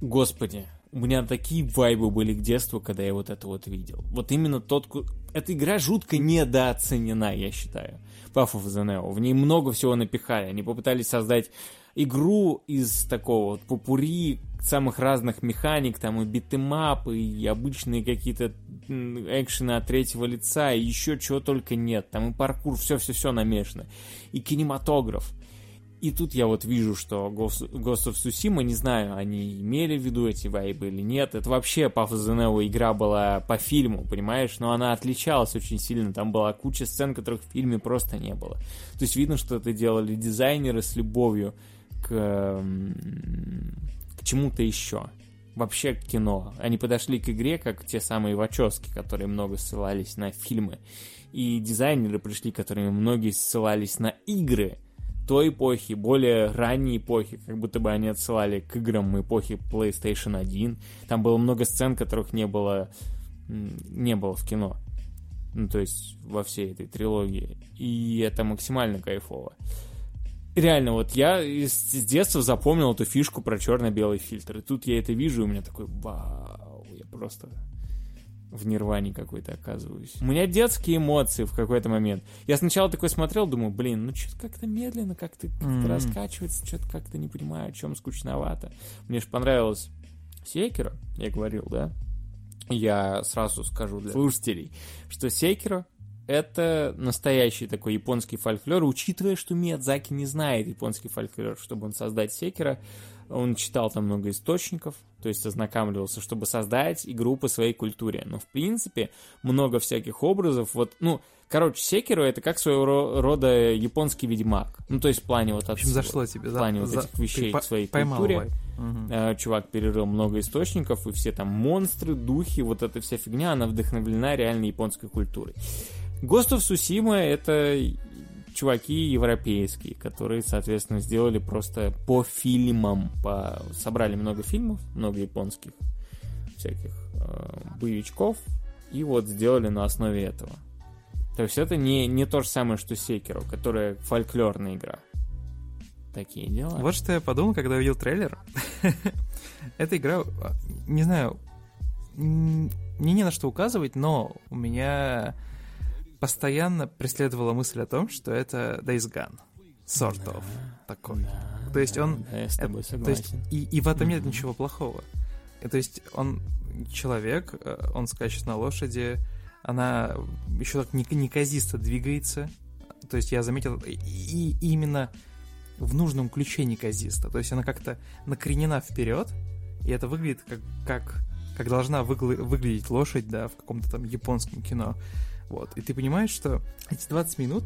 господи, у меня такие вайбы были к детству, когда я вот это вот видел. Вот именно тот... Эта игра жутко недооценена, я считаю. Path of the Neo. В ней много всего напихали. Они попытались создать игру из такого вот попурри самых разных механик, там и битэмапы, и обычные какие-то экшены от третьего лица, и еще чего только нет. Там и паркур, все-все-все намешано. И кинематограф. И тут я вот вижу, что Ghost of Tsushima, не знаю, они имели в виду эти вайбы или нет. Это вообще Path of the Neo игра была по фильму, понимаешь? Но она отличалась очень сильно. Там была куча сцен, которых в фильме просто не было. То есть видно, что это делали дизайнеры с любовью к, к чему-то еще. Вообще к кино. Они подошли к игре, как те самые Вачовски, которые много ссылались на фильмы. И дизайнеры пришли, которые многие ссылались на игры той эпохи, более ранней эпохи, как будто бы они отсылали к играм эпохи PlayStation один. Там было много сцен, которых не было, не было в кино. Ну, то есть во всей этой трилогии. И это максимально кайфово. Реально, вот я с детства запомнил эту фишку про черно-белый фильтр. И тут я это вижу, и у меня такой вау, я просто... в нирване какой-то оказываюсь. У меня детские эмоции в какой-то момент. Я сначала такой смотрел, думаю, блин, ну что-то как-то медленно, как-то, как-то mm-hmm. раскачивается, что-то как-то не понимаю, о чем скучновато. Мне же понравилось Sekiro, я говорил, да? Я сразу скажу для слушателей, что Sekiro — это настоящий такой японский фольклор, учитывая, что Миядзаки не знает японский фольклор, чтобы он создать Sekiro, Он читал там много источников, то есть ознакомливался, чтобы создать игру по своей культуре. Но, в принципе, много всяких образов. Вот, ну, короче, Секиро — это как своего рода японский Ведьмак. Ну, то есть в плане вот, от... в общем, зашло тебе, в плане за... вот этих за... вещей в своей поймал, культуре. Угу. Чувак перерыл много источников, и все там монстры, духи, вот эта вся фигня, она вдохновлена реальной японской культурой. Ghost of Tsushima — это... чуваки европейские, которые, соответственно, сделали просто по фильмам, по... собрали много фильмов, много японских всяких э, боевичков, и вот сделали на основе этого. То есть это не, не то же самое, что Sekiro, которая фольклорная игра. Такие дела. Вот что я подумал, когда увидел трейлер. Эта игра, не знаю, мне не на что указывать, но у меня... постоянно преследовала мысль о том, что это Days Gone. Sort of. Да, такой. Да, то есть он... Да, я с тобой согласен. То есть, и, и в этом нет mm-hmm. ничего плохого. И, то есть он человек, он скачет на лошади, она еще так неказисто двигается. То есть я заметил и, и именно в нужном ключе неказисто. То есть она как-то накренена вперед, и это выглядит как, как, как должна выгла- выглядеть лошадь, да, в каком-то там японском кино. Вот. И ты понимаешь, что эти двадцать минут,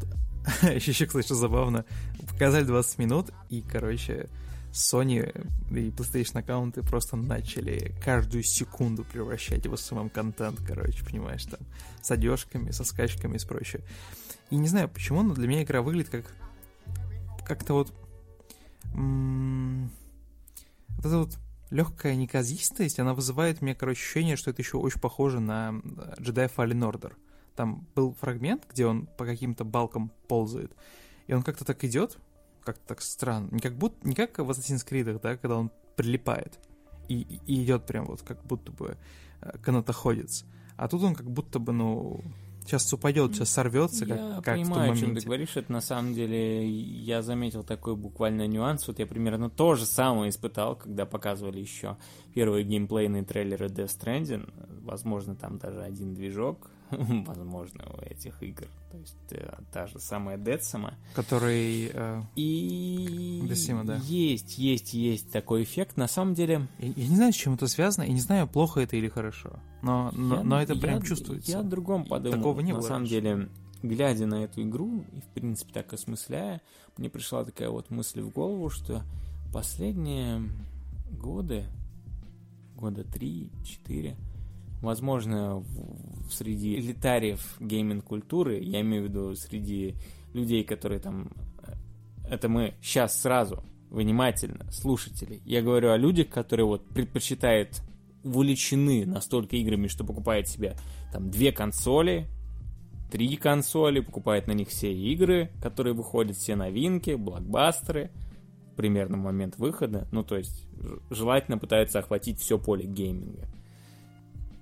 еще, кстати, что забавно, показали двадцать минут, и, короче, Sony и PlayStation аккаунты просто начали каждую секунду превращать его в самом контент, короче, понимаешь, там, с одежками, со скачками и прочее. И не знаю почему, но для меня игра выглядит как... как-то вот... М- вот это вот легкая неказистость, она вызывает у меня, короче, ощущение, что это еще очень похоже на Jedi Fallen Order. Там был фрагмент, где он по каким-то балкам ползает, и он как-то так идет, как-то так странно, не как, будто, не как в Assassin's Creed, да, когда он прилипает и, и идет прям вот как будто бы канатоходец. А тут он как будто бы, ну, сейчас упадет, сейчас сорвется, как, я как понимаю, в том моменте. О чем ты говоришь, это на самом деле я заметил такой буквально нюанс, вот я примерно то же самое испытал, когда показывали еще первые геймплейные трейлеры Death Stranding, возможно, там даже один движок, возможно, у этих игр. То есть э, та же самая Дэдсома. Который... Э, и... Десима, да. Есть, есть, есть такой эффект. На самом деле... Я, я не знаю, с чем это связано. Я не знаю, плохо это или хорошо. Но, я, но, но это я, прям чувствуется. Я о другом подумал. Такого не было. На самом деле, глядя на эту игру, и, в принципе, так осмысляя, мне пришла такая вот мысль в голову, что последние годы, года три-четыре, возможно, в, среди элитариев гейминг-культуры, я имею в виду среди людей, которые там... Это мы сейчас сразу, внимательно, слушатели. Я говорю о людях, которые вот предпочитают, увлечены настолько играми, что покупают себе там две консоли, три консоли, покупают на них все игры, которые выходят, все новинки, блокбастеры, примерно в момент выхода. Ну, то есть, желательно пытаются охватить все поле гейминга.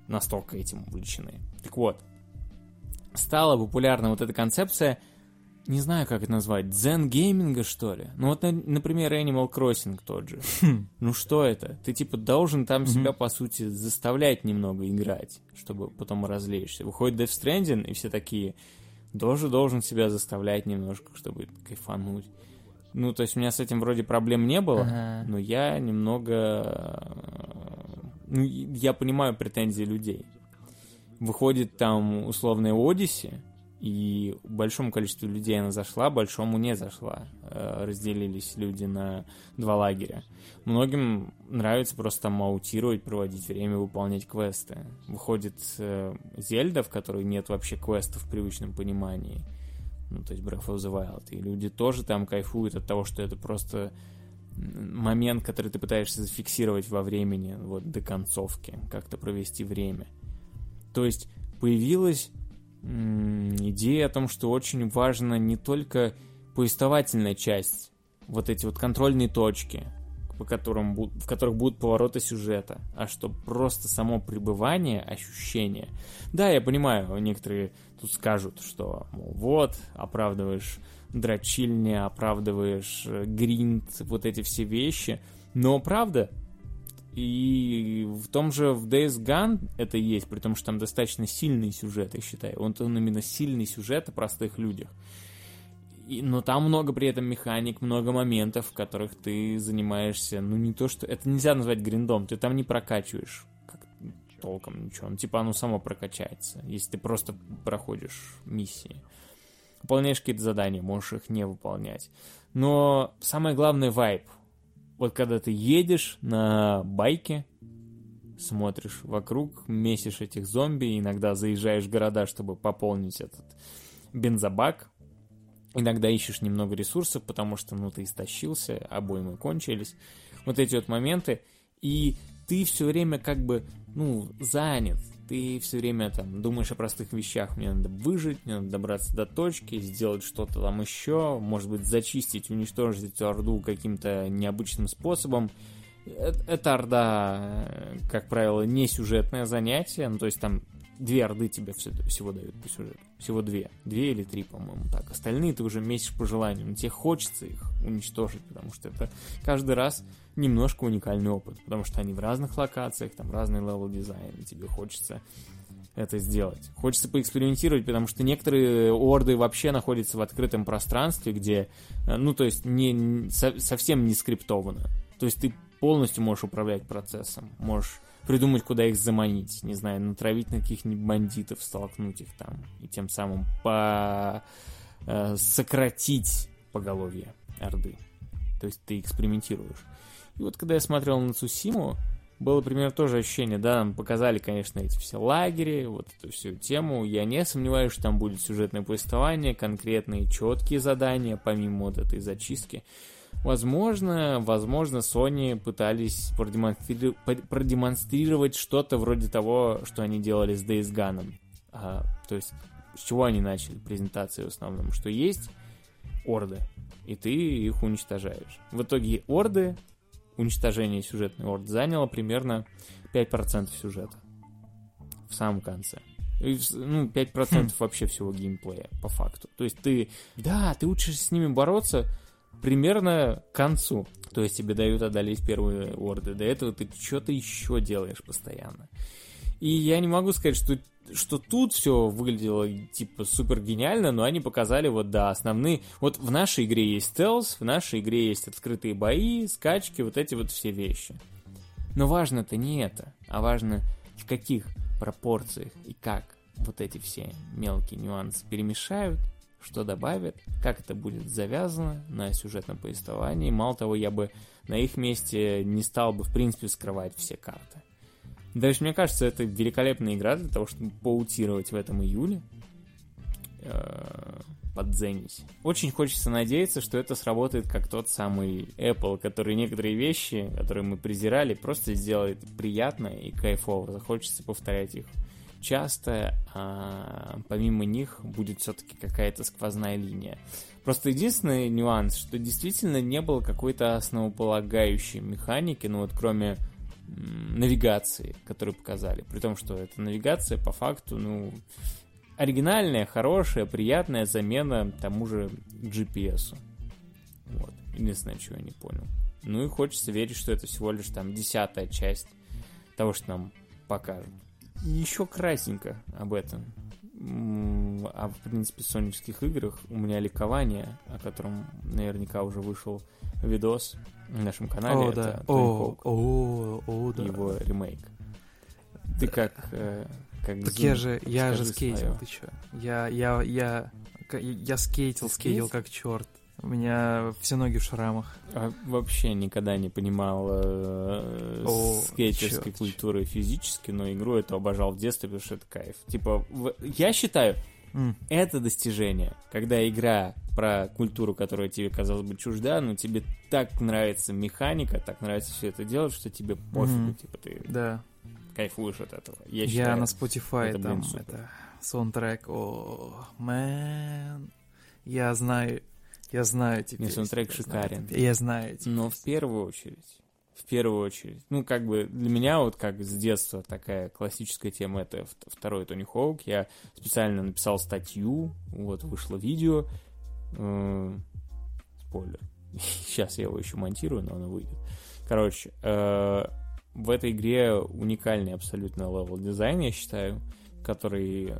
Настолько этим увлечены. Так вот, стала популярна вот эта концепция, не знаю, как это назвать, дзен-гейминга, что ли? Ну вот, например, Animal Crossing тот же. Ну что это? Ты типа должен там себя, по сути, заставлять немного играть, чтобы потом развлечься. Выходит Death Stranding, и все такие, тоже должен себя заставлять немножко, чтобы кайфануть. Ну, то есть у меня с этим вроде проблем не было, ага. но я немного... Ну, я понимаю претензии людей. Выходит там условная Odyssey, и большому количеству людей она зашла, большому не зашла. Разделились люди на два лагеря. Многим нравится просто там аутировать, проводить время, выполнять квесты. Выходит Зельда, в которой нет вообще квестов в привычном понимании. Ну, то есть Breath of the Wild. И люди тоже там кайфуют от того, что это просто... момент, который ты пытаешься зафиксировать во времени, вот до концовки, как-то провести время. То есть появилась м- идея о том, что очень важна не только повествовательная часть, вот эти вот контрольные точки, по которым, в которых будут повороты сюжета, а что просто само пребывание, ощущение. Да, я понимаю, некоторые тут скажут, что, мол, вот, оправдываешь дрочильня, оправдываешь гринд, вот эти все вещи. Но правда, и в том же в Days Gone это есть, при том, что там достаточно сильный сюжет, я считаю. Он, он именно сильный сюжет о простых людях. И, но там много при этом механик, много моментов, в которых ты занимаешься, ну не то что... Это нельзя назвать гриндом, ты там не прокачиваешь как, толком ничего. Ну, типа оно само прокачается, если ты просто проходишь миссии. Выполняешь какие-то задания, можешь их не выполнять. Но самое главное — вайб. Вот когда ты едешь на байке, смотришь вокруг, месишь этих зомби, иногда заезжаешь в города, чтобы пополнить этот бензобак. Иногда ищешь немного ресурсов, потому что, ну, ты истощился, обоймы кончились. Вот эти вот моменты. И ты все время как бы, ну, занят. Ты все время там думаешь о простых вещах. Мне надо выжить, мне надо добраться до точки, сделать что-то там еще. Может быть, зачистить, уничтожить эту орду каким-то необычным способом. Эта орда, как правило, не сюжетное занятие. Ну, то есть там... Две орды тебе всего дают по сюжету. Всего две. Две или три, по-моему, так. Остальные ты уже месишь по желанию. Но тебе хочется их уничтожить, потому что это каждый раз немножко уникальный опыт. Потому что они в разных локациях, там разный левел-дизайн. Тебе хочется это сделать. Хочется поэкспериментировать, потому что некоторые орды вообще находятся в открытом пространстве, где, ну, то есть, не, совсем не скриптовано. То есть ты полностью можешь управлять процессом. Можешь... придумать, куда их заманить, не знаю, натравить на каких-нибудь бандитов, столкнуть их там, и тем самым по... сократить поголовье орды. То есть ты экспериментируешь. И вот когда я смотрел на Цусиму, было примерно тоже ощущение, да, нам показали, конечно, эти все лагеря, вот эту всю тему. Я не сомневаюсь, что там будет сюжетное повествование, конкретные четкие задания, помимо вот этой зачистки. Возможно, возможно, Sony пытались продемонстри... продемонстрировать что-то вроде того, что они делали с Days Gone. А, то есть, с чего они начали презентацию в основном? Что есть орды, и ты их уничтожаешь. В итоге орды, уничтожение сюжетной орды заняло примерно пять процентов сюжета в самом конце. И, ну, пять процентов вообще всего геймплея, по факту. То есть ты, да, ты учишься с ними бороться... примерно к концу. То есть тебе дают одолеть первые орды. До этого ты что-то еще делаешь постоянно. И я не могу сказать, что, что тут все выглядело типа супер гениально, но они показали вот, да, основные... Вот в нашей игре есть стелс, в нашей игре есть открытые бои, скачки, вот эти вот все вещи. Но важно-то не это, а важно, в каких пропорциях и как вот эти все мелкие нюансы перемешают, что добавят, как это будет завязано на сюжетном повествовании. Мало того, я бы на их месте не стал бы, в принципе, вскрывать все карты. Дальше, мне кажется, это великолепная игра для того, чтобы паутировать в этом июле, подзенить. Очень хочется надеяться, что это сработает как тот самый Apple, который некоторые вещи, которые мы презирали, просто сделает приятно и кайфово. Захочется повторять их часто, а помимо них будет все-таки какая-то сквозная линия. Просто единственный нюанс, что действительно не было какой-то основополагающей механики, ну вот кроме м- навигации, которую показали. При том, что эта навигация по факту, ну, оригинальная, хорошая, приятная замена тому же джи пи эс. Вот. Единственное, чего я не понял. Ну и хочется верить, что это всего лишь там десятая часть того, что нам покажут. Еще кратенько об этом. О, в принципе, соневских играх. У меня ликование, о котором наверняка уже вышел видос на нашем канале. О, это да. Тони Хоук. О, о, о, да. Его ремейк. Ты как... Э, как так зум, я же, я же скейтил, свое. Ты че? Я, я, я, я, я скейтил, скейтил как черт. У меня все ноги в шрамах. А вообще никогда не понимал э, О, скейтерской черт, культуры черт. Физически, но игру эту обожал в детстве, потому что это кайф. Типа, в... я считаю, mm. это достижение, когда игра про культуру, которая тебе, казалось бы, чужда, но тебе так нравится механика, так нравится все это делать, что тебе пофигу, mm. типа ты да. кайфуешь от этого. Я, считаю, я на Spotify это, там, блин, это саундтрек. О, мэн. Я знаю... Я знаю теперь. Саундтрек шикарен. Я знаю теперь. Но в первую очередь, в первую очередь, ну, как бы для меня вот как с детства такая классическая тема — это второй Тони Хоук. Я специально написал статью, вот, вышло видео. Э-э- спойлер. Сейчас я его еще монтирую, но оно выйдет. Короче, в этой игре уникальный абсолютно левел-дизайн, я считаю, который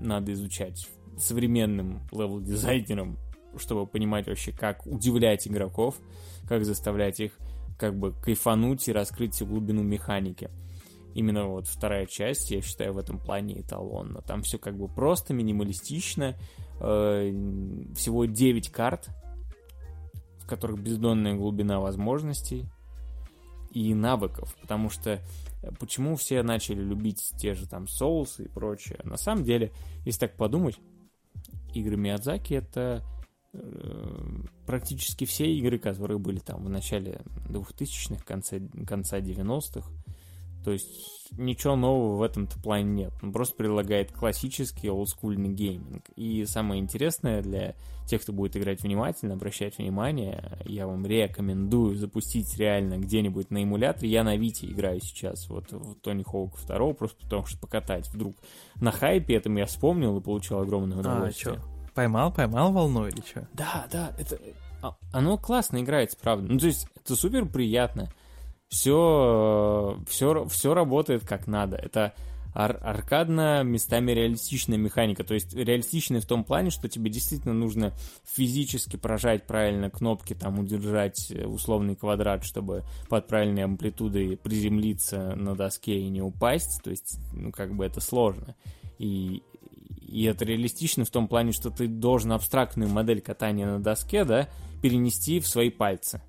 надо изучать современным левел-дизайнерам, чтобы понимать вообще, как удивлять игроков, как заставлять их как бы кайфануть и раскрыть всю глубину механики. Именно вот вторая часть, я считаю, в этом плане эталонна. Там все как бы просто, минималистично. Всего девять карт, в которых бездонная глубина возможностей и навыков. Потому что почему все начали любить те же там Souls и прочее? На самом деле, если так подумать, игры Миядзаки — это практически все игры, которые были там в начале двухтысячных, конце, конца девяностых. То есть ничего нового в этом-то плане нет. Он просто предлагает классический олдскульный гейминг. И самое интересное для тех, кто будет играть внимательно, обращать внимание, я вам рекомендую запустить реально где-нибудь на эмуляторе. Я на Vita играю сейчас вот в Тони Хоук два, просто потому что покатать вдруг на хайпе. Этом я вспомнил и получил огромное удовольствие. А, что? Поймал, поймал волну или что? Да, да, это... оно классно играется, правда. Ну, то есть это супер приятно. Все, все, все работает как надо. Это ар- аркадно, местами реалистичная механика. То есть реалистичная в том плане, что тебе действительно нужно физически прожать правильно кнопки, там удержать условный квадрат, чтобы под правильной амплитудой приземлиться на доске и не упасть. То есть, ну, как бы это сложно. И, и это реалистично в том плане, что ты должен абстрактную модель катания на доске, да, перенести в свои пальцы.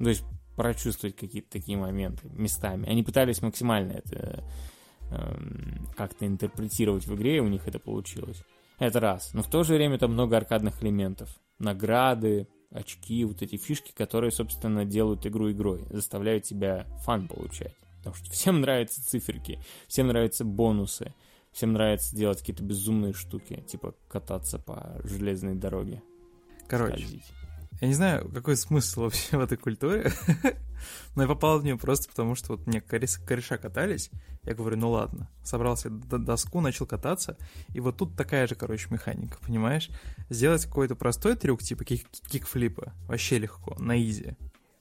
То есть прочувствовать какие-то такие моменты местами. Они пытались максимально это э, как-то интерпретировать в игре, и у них это получилось. Это раз. Но в то же время там много аркадных элементов. Награды, очки, вот эти фишки, которые, собственно, делают игру игрой, заставляют тебя фан получать. Потому что всем нравятся циферки, всем нравятся бонусы, всем нравится делать какие-то безумные штуки, типа кататься по железной дороге. Короче, скользить. Я не знаю, какой смысл вообще в этой культуре, но я попал в нее просто потому, что вот мне кореша катались, я говорю, ну ладно, собрался до доску, начал кататься, и вот тут такая же, короче, механика, понимаешь? Сделать какой-то простой трюк, типа кик- кикфлипа, вообще легко, на изи,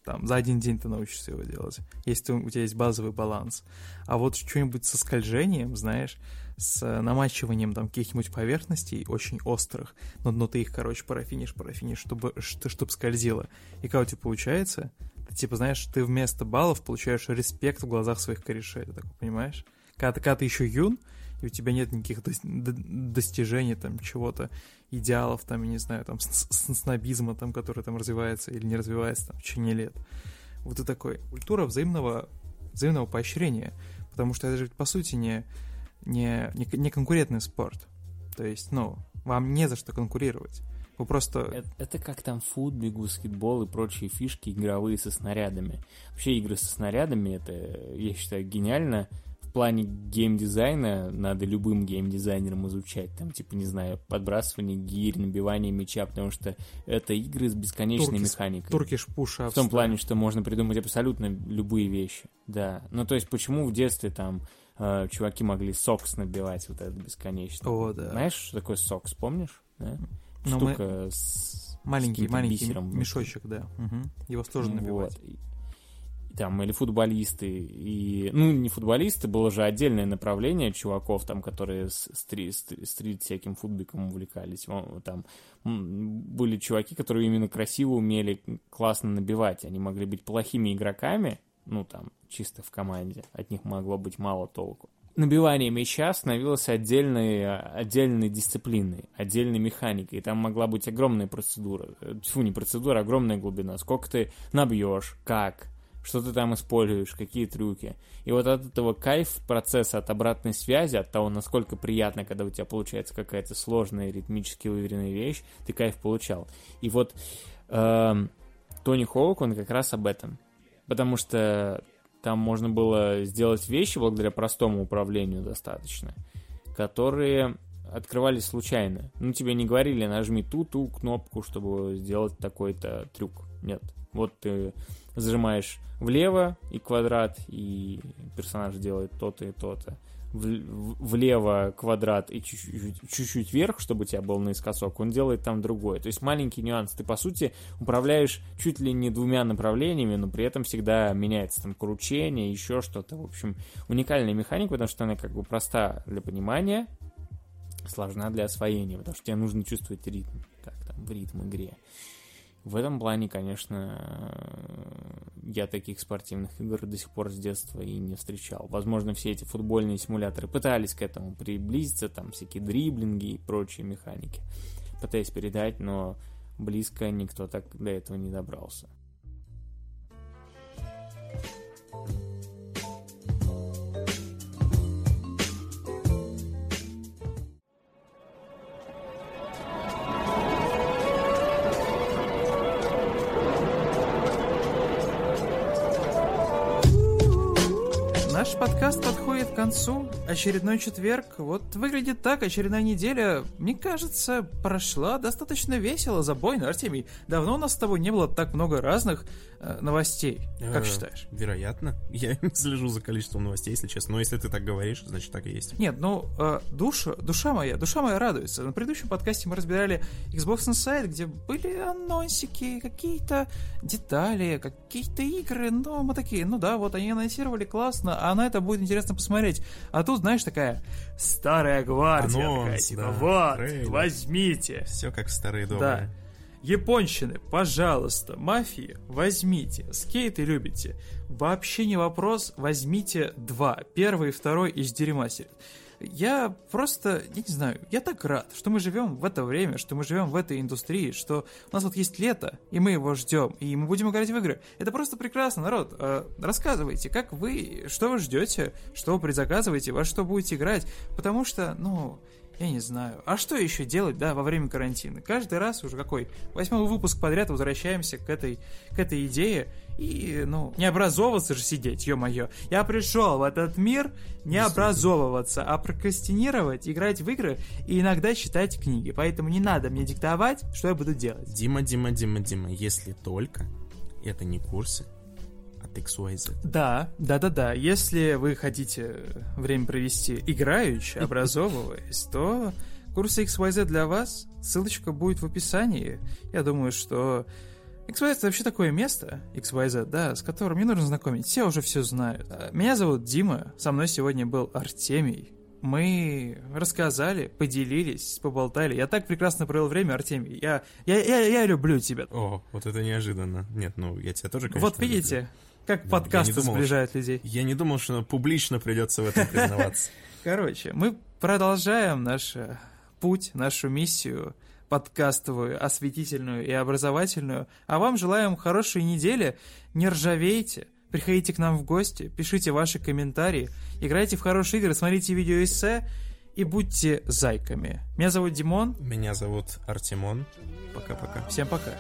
там, за один день ты научишься его делать, если у тебя есть базовый баланс, а вот что-нибудь со скольжением, знаешь, с намачиванием там каких-нибудь поверхностей очень острых, но, но ты их, короче, парафинишь, парафинишь, чтобы, чтобы скользило. И когда у тебя получается, ты, типа, знаешь, ты вместо баллов получаешь респект в глазах своих корешей, ты так понимаешь? Когда ты, когда ты еще юн, и у тебя нет никаких до, до, достижений, там, чего-то, идеалов, там, я не знаю, там, с, с, снобизма, там, который там развивается или не развивается, там, в течение лет. Вот и такой. Культура взаимного, взаимного поощрения, потому что это же, по сути, не... Не, не, не конкурентный спорт. То есть, ну, вам не за что конкурировать. Вы просто... Это, это как там футбол, баскетбол и прочие фишки игровые со снарядами. Вообще игры со снарядами, это, я считаю, гениально. В плане геймдизайна надо любым геймдизайнером изучать. Там, типа, не знаю, подбрасывание гирь, набивание мяча, потому что это игры с бесконечной Turkish, механикой. Turkish push-ups. В том плане, что можно придумать абсолютно любые вещи. Да. Ну, то есть, почему в детстве там чуваки могли сокс набивать вот этот бесконечно. О, да. Знаешь, что такое сокс, помнишь? Да? Штука мы... с маленький, с маленький бисером. Мешочек, да. Угу. Его сложно набивать. Вот. И, там, или футболисты. И... Ну, не футболисты, было же отдельное направление чуваков, там, которые стрит, стрит всяким футбиком увлекались. Там были чуваки, которые именно красиво умели классно набивать. Они могли быть плохими игроками, ну, там, чисто в команде. От них могло быть мало толку. Набивание мяча становилось отдельной, отдельной дисциплиной, отдельной механикой. И там могла быть огромная процедура. Тьфу, не процедура, а огромная глубина. Сколько ты набьешь, как, что ты там используешь, какие трюки. И вот от этого кайф процесса, от обратной связи, от того, насколько приятно, когда у тебя получается какая-то сложная, ритмически выверенная вещь, ты кайф получал. И вот э, Тони Хоук, он как раз об этом. Потому что там можно было сделать вещи благодаря простому управлению достаточно, которые открывались случайно. Ну, тебе не говорили, нажми ту, ту кнопку, чтобы сделать такой-то трюк. Нет. Вот ты зажимаешь влево и квадрат, и персонаж делает то-то и то-то. Влево квадрат и чуть-чуть, чуть-чуть вверх, чтобы у тебя был наискосок, он делает там другое. То есть маленький нюанс. Ты, по сути, управляешь чуть ли не двумя направлениями, но при этом всегда меняется там кручение, еще что-то. В общем, уникальная механика, потому что она как бы проста для понимания, сложна для освоения, потому что тебе нужно чувствовать ритм, как там в ритм игре. В этом плане, конечно, я таких спортивных игр до сих пор с детства и не встречал. Возможно, все эти футбольные симуляторы пытались к этому приблизиться, там всякие дриблинги и прочие механики, пытаясь передать, но близко никто так до этого не добрался. Наш подкаст подходит к концу. Очередной четверг. Вот выглядит так, очередная неделя, мне кажется, прошла достаточно весело, забойно. Артемий, давно у нас с тобой не было так много разных э, новостей. Как э, считаешь? Вероятно. Я не слежу за количеством новостей, если честно. Но если ты так говоришь, значит так и есть. Нет, ну, э, душа, душа моя, душа моя радуется. На предыдущем подкасте мы разбирали Xbox Inside, где были анонсики, какие-то детали, какие-то игры. Но мы такие, ну да, вот они анонсировали классно, а А на это будет интересно посмотреть. А тут, знаешь, такая старая гвардия. Анонс, такая, типа, да, вот, трейлер. Возьмите. Все как в старые добрые. Да. Японщины, пожалуйста, мафии, возьмите. Скейты любите. Вообще не вопрос, возьмите два. Первый и второй эйч ди ремастер. Я просто, я не знаю, я так рад, что мы живем в это время, что мы живем в этой индустрии, что у нас вот есть лето, и мы его ждем, и мы будем играть в игры. Это просто прекрасно, народ. Рассказывайте, как вы, что вы ждете, что вы предзаказываете, во что будете играть, потому что, ну, я не знаю. А что еще делать, да, во время карантина? Каждый раз уже какой восьмой выпуск подряд возвращаемся к этой, к этой идее. И, ну, не образовываться же сидеть, ё-моё. Я пришел в этот мир не образовываться, а прокрастинировать, играть в игры и иногда читать книги. Поэтому не надо мне диктовать, что я буду делать. Дима, Дима, Дима, Дима, если только это не курсы от икс уай зет. Да, да-да-да. Если вы хотите время провести играючи, образовываясь, то курсы икс уай зет для вас. Ссылочка будет в описании. Я думаю, что... икс уай зет — это вообще такое место, икс уай зет, да, с которым не нужно знакомить, все уже все знают. Меня зовут Дима, со мной сегодня был Артемий. Мы рассказали, поделились, поболтали. Я так прекрасно провел время, Артемий. Я, я, я, я люблю тебя. О, вот это неожиданно. Нет, ну, я тебя тоже, конечно, вот видите, люблю. Как да, подкасты думал, сближают людей. Я не думал, что публично придется в этом признаваться. Короче, мы продолжаем наш путь, нашу миссию подкастовую, осветительную и образовательную. А вам желаем хорошей недели. Не ржавейте. Приходите к нам в гости, пишите ваши комментарии, играйте в хорошие игры, смотрите видеоэссе и будьте зайками. Меня зовут Димон. Меня зовут Артемон. Пока-пока. Всем пока.